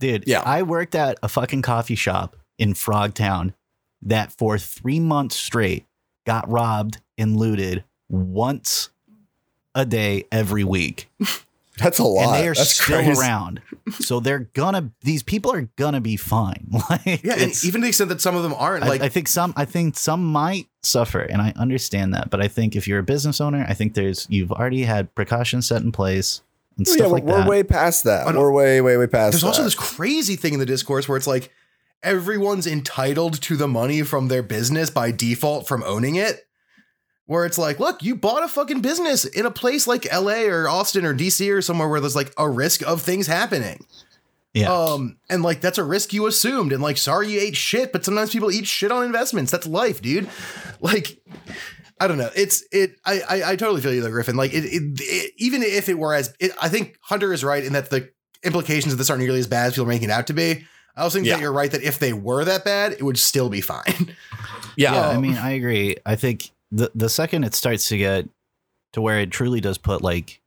Dude, yeah. I worked at a fucking coffee shop in Frogtown that for 3 months straight got robbed and looted once a day every week. That's a lot. And they are still crazy. Around. So these people are gonna be fine. Like, yeah, and even to the extent that some of them aren't. I think some might suffer, and I understand that. But I think if you're a business owner, I think you've already had precautions set in place and stuff like that. We're way past that. We're way past that. There's also this crazy thing in the discourse where it's like everyone's entitled to the money from their business by default from owning it. Where it's like, look, you bought a fucking business in a place like L.A. or Austin or D.C. or somewhere where there's like a risk of things happening. Yeah. And like that's a risk you assumed. And like, sorry, you ate shit. But sometimes people eat shit on investments. That's life, dude. Like, I don't know. I totally feel you though, Griffin. Like it even if it were I think Hunter is right in that the implications of this aren't nearly as bad as people are making it out to be. I also think that you're right that if they were that bad, it would still be fine. Yeah, I mean, I agree. I think. The second it starts to get to where it truly does put like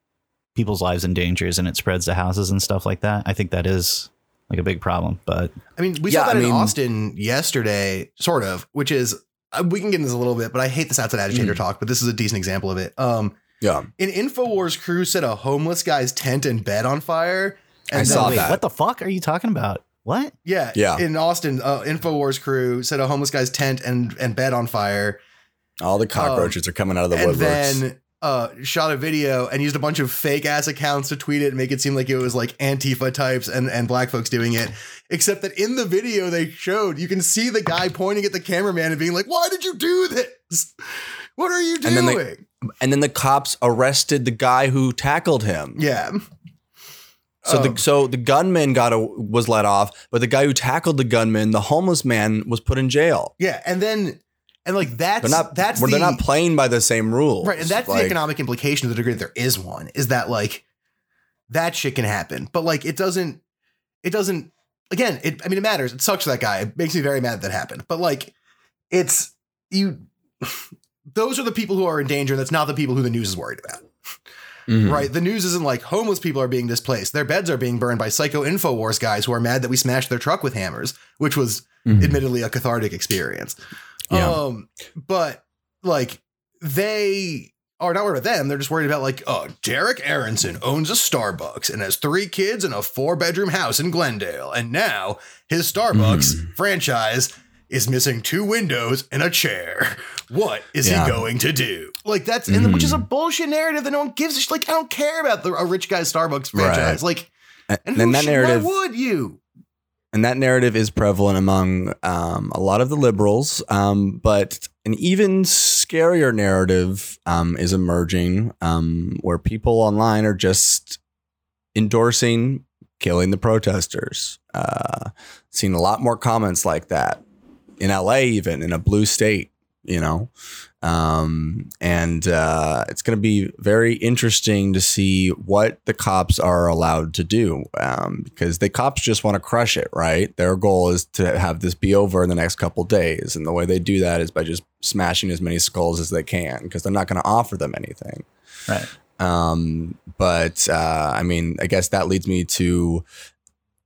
people's lives in dangers and it spreads to houses and stuff like that, I think that is like a big problem. But I mean, we saw that in Austin yesterday, sort of, which is we can get into this a little bit, but I hate this outside agitator talk, but this is a decent example of it. An InfoWars crew set a homeless guy's tent and bed on fire. And I saw that. What the fuck are you talking about? What? Yeah. In Austin, InfoWars crew set a homeless guy's tent and bed on fire. All the cockroaches are coming out of the woodworks. And then shot a video and used a bunch of fake ass accounts to tweet it and make it seem like it was like Antifa types and black folks doing it. Except that in the video they showed, you can see the guy pointing at the cameraman and being like, "Why did you do this? What are you doing?" And then the cops arrested the guy who tackled him. Yeah. So the gunman was let off, but the guy who tackled the gunman, the homeless man, was put in jail. Yeah, and then. And like they're not playing by the same rules. Right. And that's like, the economic implication to the degree that there is one, is that like that shit can happen. But like it matters. It sucks for that guy. It makes me very mad that happened. But like those are the people who are in danger. That's not the people who the news is worried about. Mm-hmm. Right. The news isn't like homeless people are being displaced. Their beds are being burned by psycho InfoWars guys who are mad that we smashed their truck with hammers, which was admittedly a cathartic experience. Yeah. But like they are not worried about them. They're just worried about like, oh, Derek Aronson owns a Starbucks and has 3 kids and a 4-bedroom house in Glendale. And now his Starbucks franchise is missing 2 windows and a chair. What is he going to do? Like that's which is a bullshit narrative that no one gives a shit. Like, I don't care about a rich guy's Starbucks franchise. Right. Like, and that narrative, why would you? And that narrative is prevalent among a lot of the liberals, but an even scarier narrative is emerging where people online are just endorsing killing the protesters. Seen a lot more comments like that in LA, even in a blue state, you know, and it's going to be very interesting to see what the cops are allowed to do, because the cops just want to crush it. Right. Their goal is to have this be over in the next couple of days. And the way they do that is by just smashing as many skulls as they can, because they're not going to offer them anything. Right. I mean, I guess that leads me to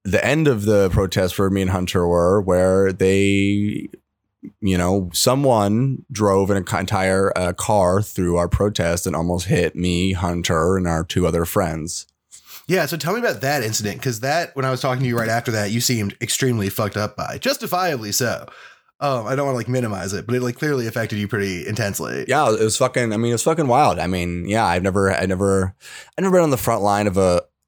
the end of the protest where me and Hunter were, where they, you know, someone drove an entire car through our protest and almost hit me, Hunter, and our two other friends. Yeah. So tell me about that incident, because that, when I was talking to you right after that, you seemed extremely fucked up by, justifiably so. I don't want to like minimize it, but it like clearly affected you pretty intensely. Yeah, it was fucking, I mean, it was fucking wild. I mean, yeah, I've never been on the front line of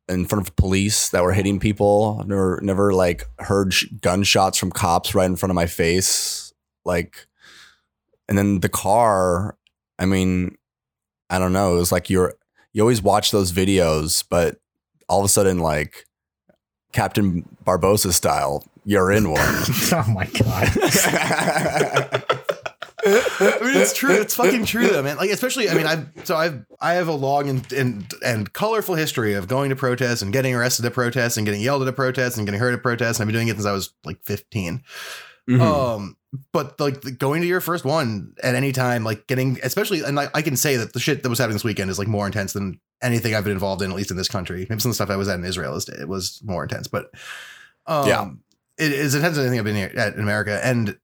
in front of police that were hitting people. I've never like heard gunshots from cops right in front of my face. Like, and then the car, I mean, I don't know. It was like, you always watch those videos, but all of a sudden, like Captain Barbossa style, you're in one. Oh my God. I mean, it's true. It's fucking true though, man. Like, especially, I mean, I have a long and colorful history of going to protests and getting arrested at protests and getting yelled at a protest and getting hurt at protests. And I've been doing it since I was like 15. Mm-hmm. But like going to your first one at any time, like getting, especially, and I can say that the shit that was happening this weekend is like more intense than anything I've been involved in, at least in this country. Maybe some of the stuff I was at in Israel, it was more intense, but yeah. It is intense than anything I've been here at in America. And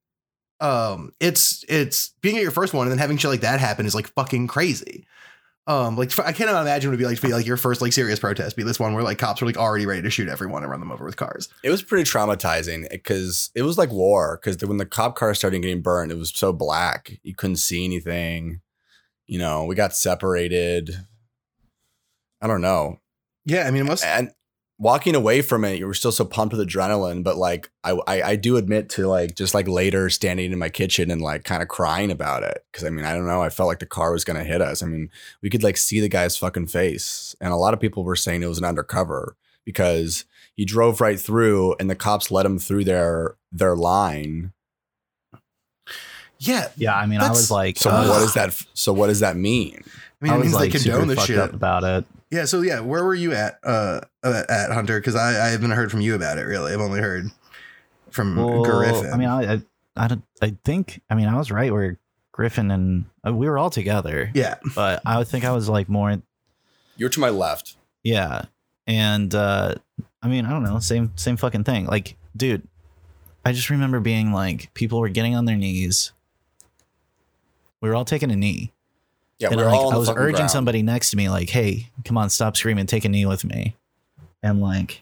it's being at your first one and then having shit like that happen is like fucking crazy. Like I cannot imagine what it'd be like to be like your first like serious protest, be this one where like cops were like already ready to shoot everyone and run them over with cars. It was pretty traumatizing because it was like war, because when the cop car started getting burned, it was so black. You couldn't see anything. You know, we got separated. I don't know. Yeah, I mean, it must. And walking away from it, you were still so pumped with adrenaline, but like I do admit to like just like later standing in my kitchen and like kind of crying about it, because I mean, I don't know, I felt like the car was gonna hit us. I mean, we could like see the guy's fucking face, and a lot of people were saying it was an undercover because he drove right through and the cops let him through their line. Yeah, yeah. I mean, I was like, So what does that mean? I mean, it means they condone the shit about it. Yeah. So yeah, where were you at Hunter? Because I haven't heard from you about it really. I've only heard from Griffin. I mean, I think I was right where Griffin and we were all together. Yeah. But I would think I was like more. You're to my left. Yeah. And I mean, I don't know. Same fucking thing. Like, dude, I just remember being like, people were getting on their knees. We were all taking a knee. Yeah, and we're like, all I was urging somebody next to me, like, hey, come on, stop screaming, take a knee with me. And like,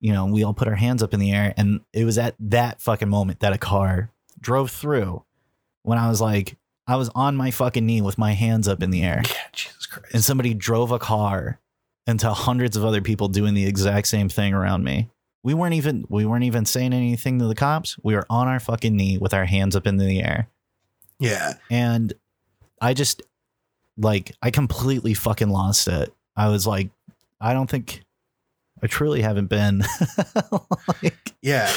you know, we all put our hands up in the air. And it was at that fucking moment that a car drove through when I was like, I was on my fucking knee with my hands up in the air. Yeah, Jesus Christ. And somebody drove a car into hundreds of other people doing the exact same thing around me. We weren't even saying anything to the cops. We were on our fucking knee with our hands up in the air. Yeah. And I just like, I completely fucking lost it. I was like, I don't think I truly haven't been. Like, yeah,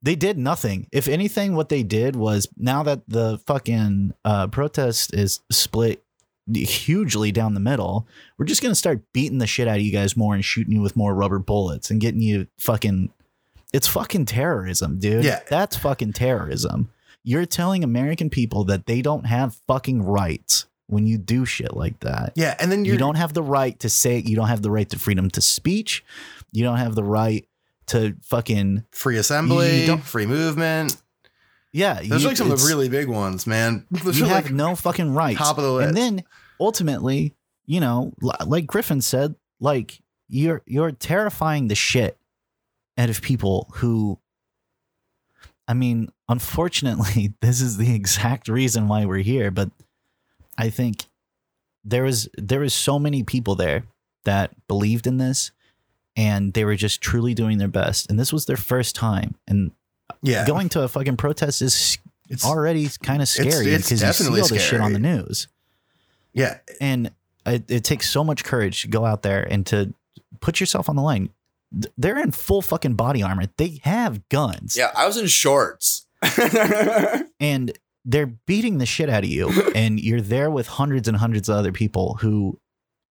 they did nothing. If anything, what they did was, now that the fucking protest is split hugely down the middle, we're just going to start beating the shit out of you guys more and shooting you with more rubber bullets and getting you fucking. It's fucking terrorism, dude. Yeah, that's fucking terrorism. You're telling American people that they don't have fucking rights when you do shit like that. Yeah. And then you don't have the right to say, you don't have the right to freedom to speech. You don't have the right to fucking free assembly, free movement. Yeah. Those are like some of the really big ones, man. Those you have like no fucking rights. Top of the list. And then ultimately, you know, like Griffin said, like you're terrifying the shit out of people who, I mean, unfortunately, this is the exact reason why we're here. But I think there was so many people there that believed in this and they were just truly doing their best. And this was their first time. And yeah, going to a fucking protest is already kind of scary because you see all this shit on the news. Yeah. And it takes so much courage to go out there and to put yourself on the line. They're in full fucking body armor. They have guns. Yeah, I was in shorts. And they're beating the shit out of you. And you're there with hundreds and hundreds of other people who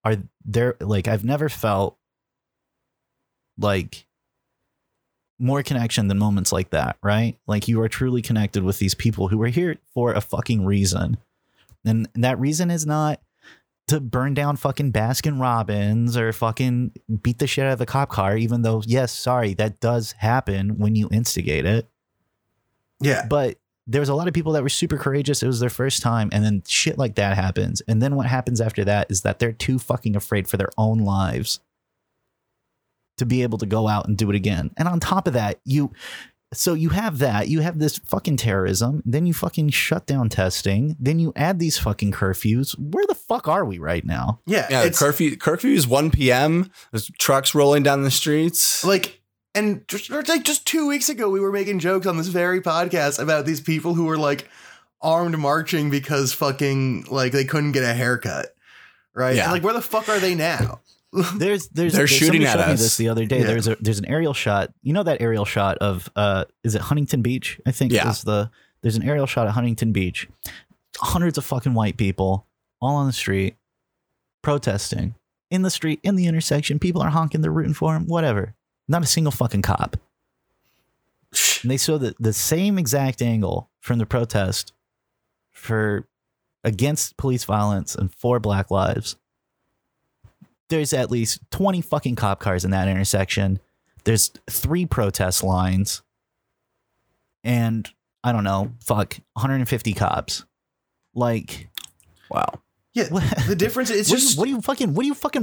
are there. Like, I've never felt like more connection than moments like that, right? Like, you are truly connected with these people who are here for a fucking reason. And that reason is not to burn down fucking Baskin Robbins or fucking beat the shit out of the cop car, even though, yes, sorry, that does happen when you instigate it. Yeah. But there was a lot of people that were super courageous. It was their first time. And then shit like that happens. And then what happens after that is that they're too fucking afraid for their own lives to be able to go out and do it again. And on top of that, you have this fucking terrorism, then you fucking shut down testing, then you add these fucking curfews. Where the fuck are we right now? Yeah, curfew is 1 p.m. There's trucks rolling down the streets. And just 2 weeks ago, we were making jokes on this very podcast about these people who were like armed marching because fucking like they couldn't get a haircut. Right. Yeah. And, where the fuck are they now? They're shooting at us. Me this the other day. Yeah. There's an aerial shot. You know that aerial shot of is it Huntington Beach? I think there's an aerial shot at Huntington Beach. Hundreds of fucking white people all on the street protesting in the street, in the intersection. People are honking. They're rooting for them. Whatever. Not a single fucking cop. And they saw the same exact angle from the protest for against police violence and for Black Lives. There's at least 20 fucking cop cars in that intersection. There's 3 protest lines. And I don't know, 150 cops. Like, wow. Yeah, the difference is just what do you fucking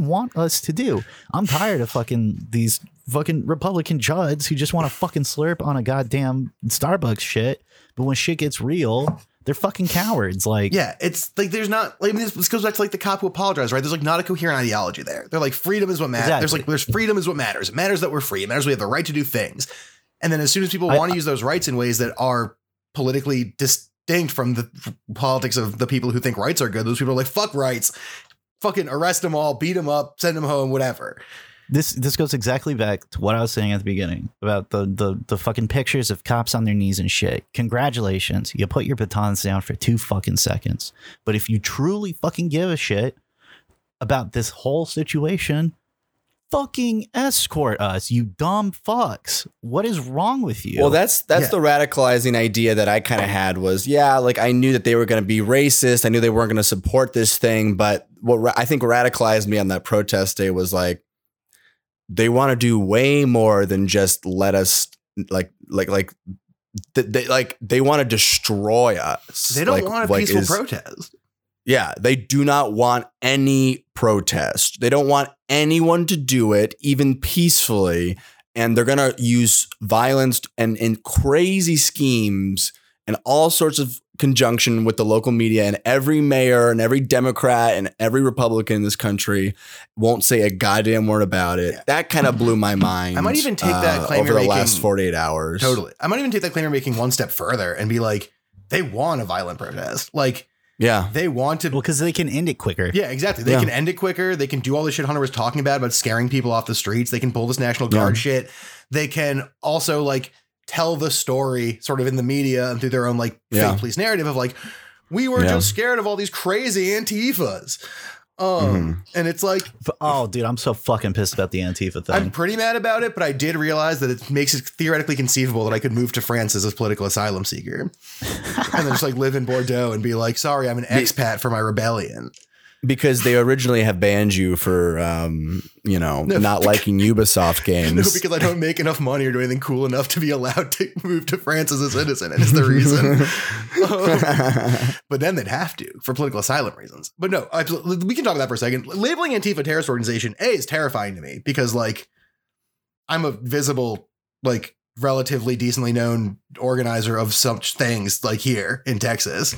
want us to do? I'm tired of fucking these fucking Republican chuds who just want to fucking slurp on a goddamn Starbucks shit. But when shit gets real, they're fucking cowards. Like, yeah, it's like there's not like this goes back to the cop who apologized, right? There's not a coherent ideology there. They're like, freedom is what matters. Exactly. There's freedom is what matters. It matters that we're free. It matters we have the right to do things. And then as soon as people want to use those rights in ways that are politically distinct from the politics of the people who think rights are good, those people are like, fuck rights, fucking arrest them all, beat them up, send them home, whatever. This goes exactly back to what I was saying at the beginning about the fucking pictures of cops on their knees and shit. Congratulations. You put your batons down for 2 fucking seconds. But if you truly fucking give a shit about this whole situation, fucking escort us, you dumb fucks. What is wrong with you? Well, that's the radicalizing idea that I kind of had was, I knew that they were going to be racist. I knew they weren't going to support this thing. But what I think radicalized me on that protest day was they want to do way more than just let us they want to destroy us. They don't want a peaceful protest. Yeah, they do not want any protest. They don't want anyone to do it, even peacefully. And they're going to use violence and crazy schemes and all sorts of conjunction with the local media, and every mayor and every Democrat and every Republican in this country won't say a goddamn word about it. Yeah. That kind of blew my mind. I might even take that claim over the last 48 hours. Totally. I might even take that claim you're making one step further and be like, they want a violent protest. They want to. Well, because they can end it quicker. Yeah, exactly. They can end it quicker. They can do all the shit Hunter was talking about scaring people off the streets. They can pull this National Guard shit. They can also tell the story sort of in the media and through their own fake police narrative of we were just scared of all these crazy Antifas. And it's oh dude, I'm so fucking pissed about the Antifa thing. I'm pretty mad about it, but I did realize that it makes it theoretically conceivable that I could move to France as a political asylum seeker and then just live in Bordeaux and be sorry, I'm an expat for my rebellion. Because they originally have banned you for, not liking Ubisoft games. No, because I don't make enough money or do anything cool enough to be allowed to move to France as a citizen. It's the reason. But then they'd have to for political asylum reasons. But no, we can talk about that for a second. Labeling Antifa a terrorist organization, A, is terrifying to me because I'm a visible, relatively decently known organizer of such things here in Texas.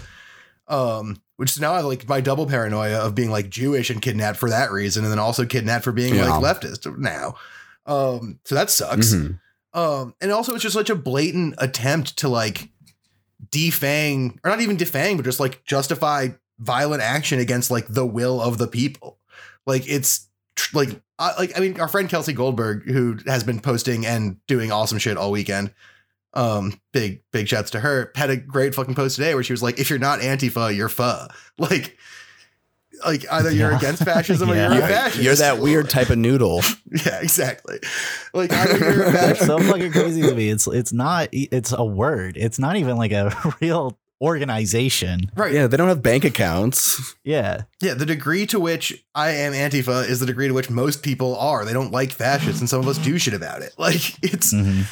Which now I have my double paranoia of being Jewish and kidnapped for that reason. And then also kidnapped for being leftist now. So that sucks. Mm-hmm. And also it's just such a blatant attempt to like defang, or not even defang, but just like justify violent action against like the will of the people. Like it's like, I mean, our friend Kelsey Goldberg, who has been posting and doing awesome shit all weekend. Big shouts to her. Had a great fucking post today where she was like, if you're not Antifa, you're pho. Like either you're against fascism or you're a fascist. You're that weird type of noodle. Yeah, exactly. Like either you're a fascist. That's so fucking crazy to me. It's not, it's a word. It's not even like a real organization. Right. Yeah. They don't have bank accounts. Yeah. Yeah. The degree to which I am Antifa is the degree to which most people are. They don't like fascists and some of us do shit about it. Like it's, mm-hmm.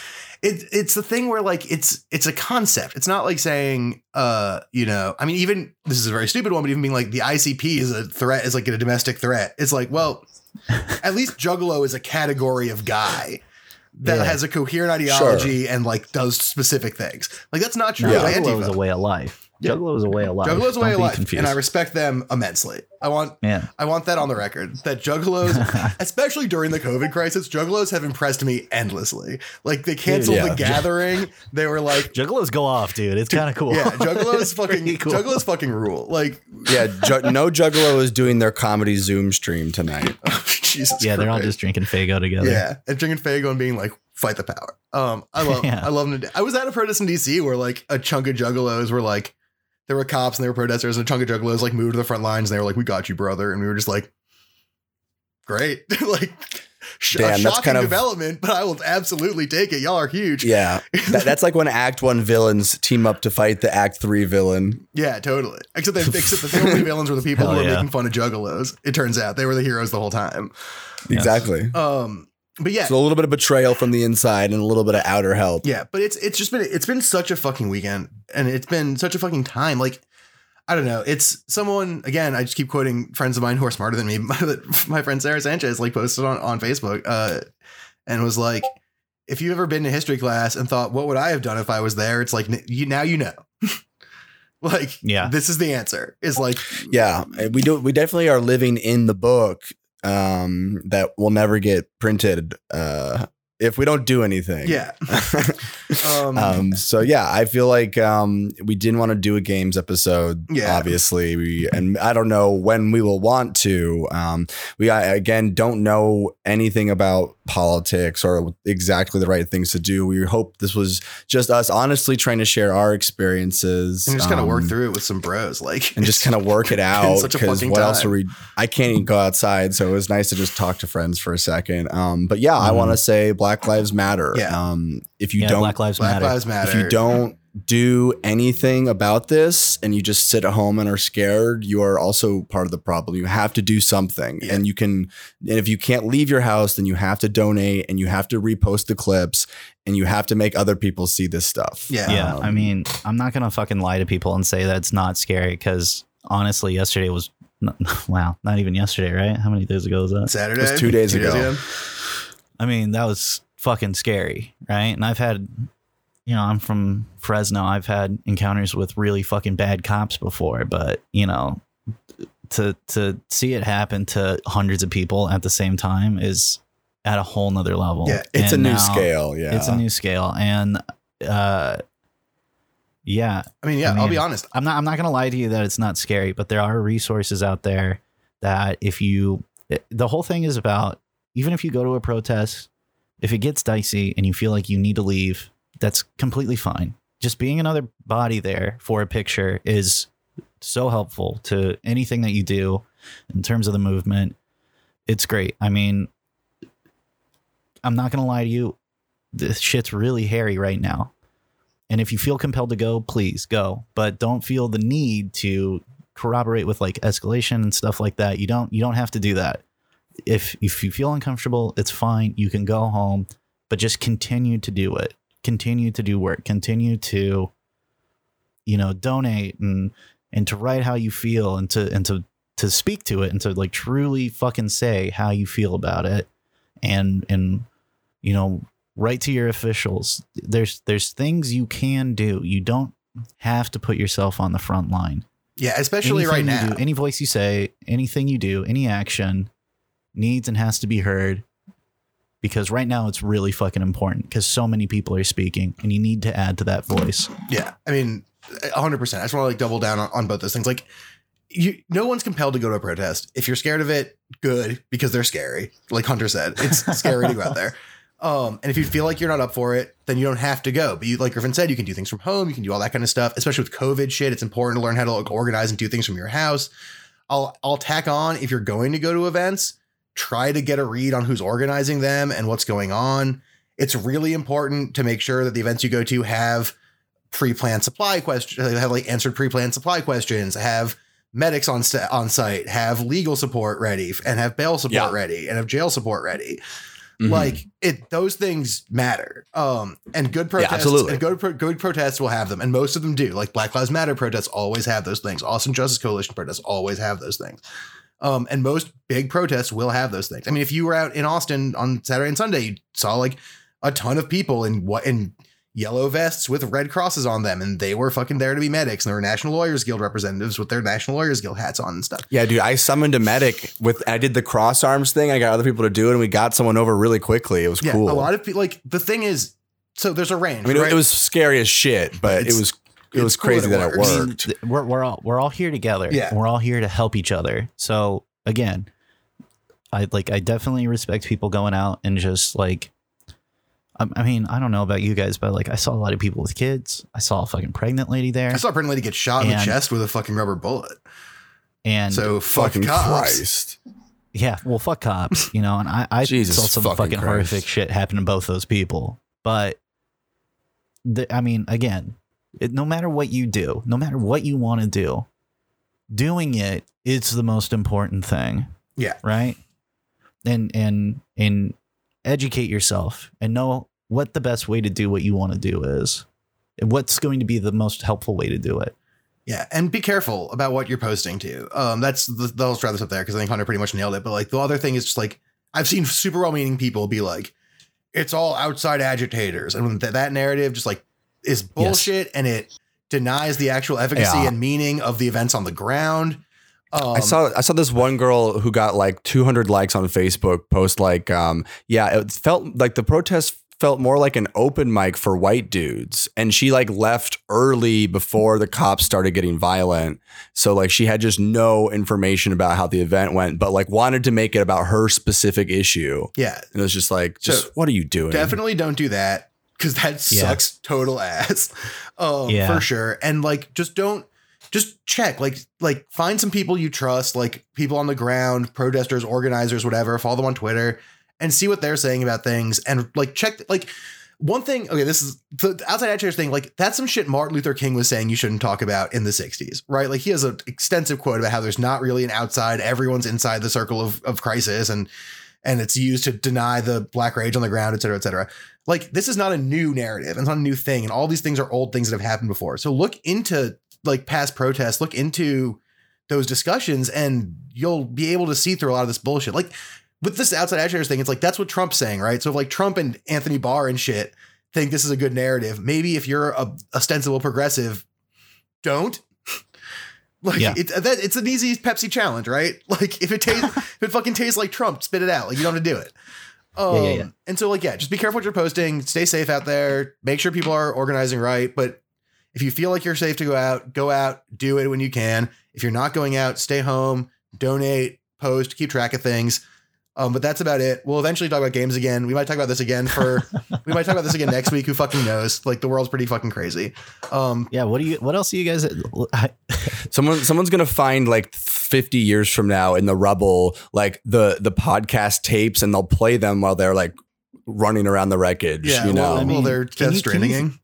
It's the thing where like it's a concept. It's not like saying, you know, I mean, even this is a very stupid one, but even being like the ICP is a threat, is like a domestic threat. It's like, well, at least Juggalo is a category of guy that has a coherent ideology and like does specific things. Like that's not true. No, Juggalo is a way of life. Yeah. Juggalo is a way of life. Juggalo is a way of life, confused. And I respect them immensely. I want that on the record. That Juggalos, especially during the COVID crisis, Juggalos have impressed me endlessly. Like they canceled the gathering. They were like, Juggalos go off, dude. It's kind of cool. Yeah, Juggalos fucking cool. Juggalos fucking rule. Like, yeah, no Juggalo is doing their comedy Zoom stream tonight. Oh, Jesus. Yeah, Christ. They're all just drinking Faygo together. Yeah, and drinking Faygo and being like, fight the power. I love them. I was at a protest in DC where like a chunk of Juggalos were like. There were cops and there were protesters and a chunk of Juggalos like moved to the front lines and they were like, we got you, brother. And we were just like, great. Like damn, that's kind of development, but I will absolutely take it. Y'all are huge. Yeah. That's like when act 1 villains team up to fight the act 3 villain. Yeah, totally. Except they fixed it. The only villains were the people who were making fun of Juggalos. It turns out they were the heroes the whole time. Exactly. But yeah, so a little bit of betrayal from the inside and a little bit of outer help. Yeah, but it's been such a fucking weekend and it's been such a fucking time. Like, I don't know. It's someone again. I just keep quoting friends of mine who are smarter than me. My friend Sarah Sanchez like posted on Facebook and was like, if you've ever been to history class and thought, what would I have done if I was there? It's like, you know. Like, yeah, this is the answer. It's like, yeah, we do. We definitely are living in the book. That will never get printed if we don't do anything. Yeah. So yeah, I feel like we didn't want to do a games episode. Yeah. Obviously, and I don't know when we will want to. We don't know anything about politics or exactly the right things to do. We hope this was just us honestly trying to share our experiences and just kind of work through it with some bros, like, and just kind of work it out, because what else are we? I can't even go outside, so it was nice to just talk to friends for a second. But yeah, I want to say Black Lives Matter. Yeah. If you don't, Black Lives Matter. If you don't do anything about this and you just sit at home and are scared, you are also part of the problem. You have to do something. Yeah. And if you can't leave your house, then you have to donate and you have to repost the clips and you have to make other people see this stuff. Yeah. Yeah. I mean, I'm not going to fucking lie to people and say that's not scary, because honestly, yesterday was not even yesterday, right? How many days ago was that? Saturday. It was 2 days ago. I mean, that was fucking scary. Right. And I've had, you know, I'm from Fresno. I've had encounters with really fucking bad cops before, but, you know, to see it happen to hundreds of people at the same time is at a whole nother level. Yeah, it's a new scale. Yeah, it's a new scale. And yeah, I mean, I'll be honest. I'm not going to lie to you that it's not scary, but there are resources out there that the whole thing is about, even if you go to a protest, if it gets dicey and you feel like you need to leave, that's completely fine. Just being another body there for a picture is so helpful to anything that you do in terms of the movement. It's great. I mean, I'm not going to lie to you. This shit's really hairy right now. And if you feel compelled to go, please go. But don't feel the need to corroborate with like escalation and stuff like that. You don't have to do that. If you feel uncomfortable, it's fine. You can go home, but just continue to do it. Continue to do work, continue to, you know, donate and to write how you feel and to speak to it and to like truly fucking say how you feel about it and, you know, write to your officials. There's things you can do. You don't have to put yourself on the front line. Yeah. Especially anything right now, any voice you say, anything you do, any action needs and has to be heard. because right now it's really fucking important because so many people are speaking and you need to add to that voice. Yeah. I mean, 100%. I just want to like double down on both those things. Like, no one's compelled to go to a protest. If you're scared of it, good, because they're scary. Like Hunter said, it's scary to go out there. And if you feel like you're not up for it, then you don't have to go. But you, like Griffin said, you can do things from home. You can do all that kind of stuff, especially with COVID shit. It's important to learn how to like organize and do things from your house. I'll tack on, if you're going to go to events, try to get a read on who's organizing them and what's going on. It's really important to make sure that the events you go to have pre-planned supply questions, have like answered pre-planned supply questions, have medics on site, have legal support ready, and have bail support ready, and have jail support ready. Mm-hmm. Like it, those things matter. And good protests, and good protests will have them. And most of them do. Like Black Lives Matter protests always have those things. Austin Justice Coalition protests always have those things. And most big protests will have those things. I mean, if you were out in Austin on Saturday and Sunday, you saw like a ton of people in yellow vests with red crosses on them, and they were fucking there to be medics, and there were National Lawyers Guild representatives with their National Lawyers Guild hats on and stuff. Yeah, dude, I summoned a medic I did the cross arms thing. I got other people to do it, and we got someone over really quickly. It was cool. A lot of people, like, the thing is, so there's a range. I mean, right? It was scary as shit, but it was crazy that it worked. I mean, we're all here together. Yeah. We're all here to help each other. So again, I definitely respect people going out and just like, I mean, I don't know about you guys, but like I saw a lot of people with kids. I saw a fucking pregnant lady there. I saw a pregnant lady get shot in the chest with a fucking rubber bullet. And so fucking cops. Christ. Yeah. Well, fuck cops, you know, and I saw some fucking horrific shit happen to both those people. But I mean, again, no matter what you do, no matter what you want to do, doing it, it's the most important thing. Yeah. Right. And educate yourself and know what the best way to do what you want to do is, and what's going to be the most helpful way to do it. Yeah. And be careful about what you're posting too. I'll throw this up there because I think Hunter pretty much nailed it. But like the other thing is just like, I've seen super well-meaning people be like, it's all outside agitators. And when that narrative just like is bullshit, and it denies the actual efficacy and meaning of the events on the ground. I saw this one girl who got like 200 likes on Facebook post like, it felt like the protest felt more like an open mic for white dudes. And she like left early before the cops started getting violent. So like she had just no information about how the event went, but like wanted to make it about her specific issue. Yeah. And it was just like, what are you doing? Definitely don't do that, because that sucks total ass. For sure. And like, just check, like find some people you trust, like people on the ground, protesters, organizers, whatever, follow them on Twitter and see what they're saying about things. And like, check, like one thing. OK, this is the outside agitators thing. Like that's some shit Martin Luther King was saying you shouldn't talk about in the 60s. Right. Like he has an extensive quote about how there's not really an outside. Everyone's inside the circle of crisis. And it's used to deny the black rage on the ground, et cetera, et cetera. Like this is not a new narrative. It's not a new thing. And all these things are old things that have happened before. So look into like past protests, look into those discussions, and you'll be able to see through a lot of this bullshit. Like with this outside agitators thing, it's like, that's what Trump's saying, right? So if like Trump and Anthony Barr and shit think this is a good narrative, maybe if you're a ostensible progressive, don't. Like it's an easy Pepsi challenge, right? Like if it fucking tastes like Trump, spit it out. Like you don't have to do it. And so like, just be careful what you're posting, stay safe out there, make sure people are organizing right. But if you feel like you're safe to go out, do it when you can. If you're not going out, stay home, donate, post, keep track of things. But that's about it. We'll eventually talk about games again. We might talk about this again we might talk about this again next week. Who fucking knows? Like the world's pretty fucking crazy. What else are you guys? Someone's going to find like 50 years from now in the rubble, like the podcast tapes, and they'll play them while they're like running around the wreckage, you know, while they're death stranding.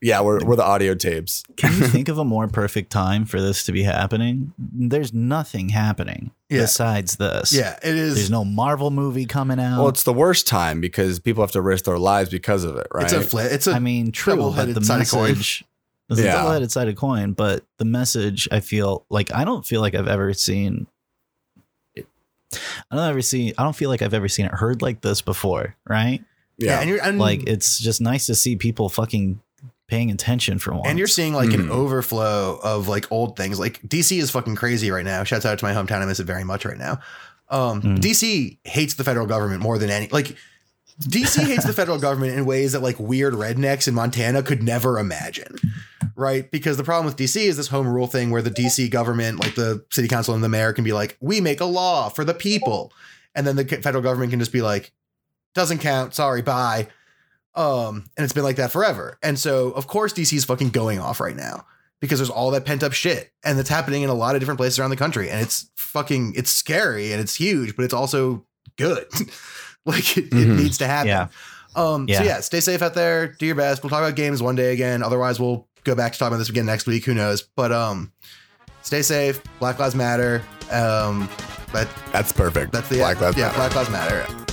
Yeah, we're the audio tapes. Can you think of a more perfect time for this to be happening? There's nothing happening besides this. Yeah, it is. There's no Marvel movie coming out. Well, it's the worst time because people have to risk their lives because of it, right? True, double-headed but the side message. It's a double-headed side of coin, but the message, I feel like I don't feel like I've ever seen it heard like this before, right? Yeah. And like it's just nice to see people fucking paying attention for once. And you're seeing like an overflow of like old things. Like DC is fucking crazy right now. Shouts out to my hometown. I miss it very much right now. DC hates the federal government more than any, like DC hates the federal government in ways that like weird rednecks in Montana could never imagine. Right. Because the problem with DC is this home rule thing where the DC government, like the city council and the mayor, can be like, we make a law for the people. And then the federal government can just be like, doesn't count. Sorry. Bye. And it's been like that forever. And so, of course, DC is fucking going off right now because there's all that pent up shit. And that's happening in a lot of different places around the country. And it's fucking, it's scary and it's huge, but it's also good. Like it needs to happen. Yeah. So yeah, stay safe out there. Do your best. We'll talk about games one day again. Otherwise, we'll go back to talking about this again next week. Who knows? But stay safe. Black Lives Matter. That's perfect. That's the Black Lives Matter. Black Lives Matter.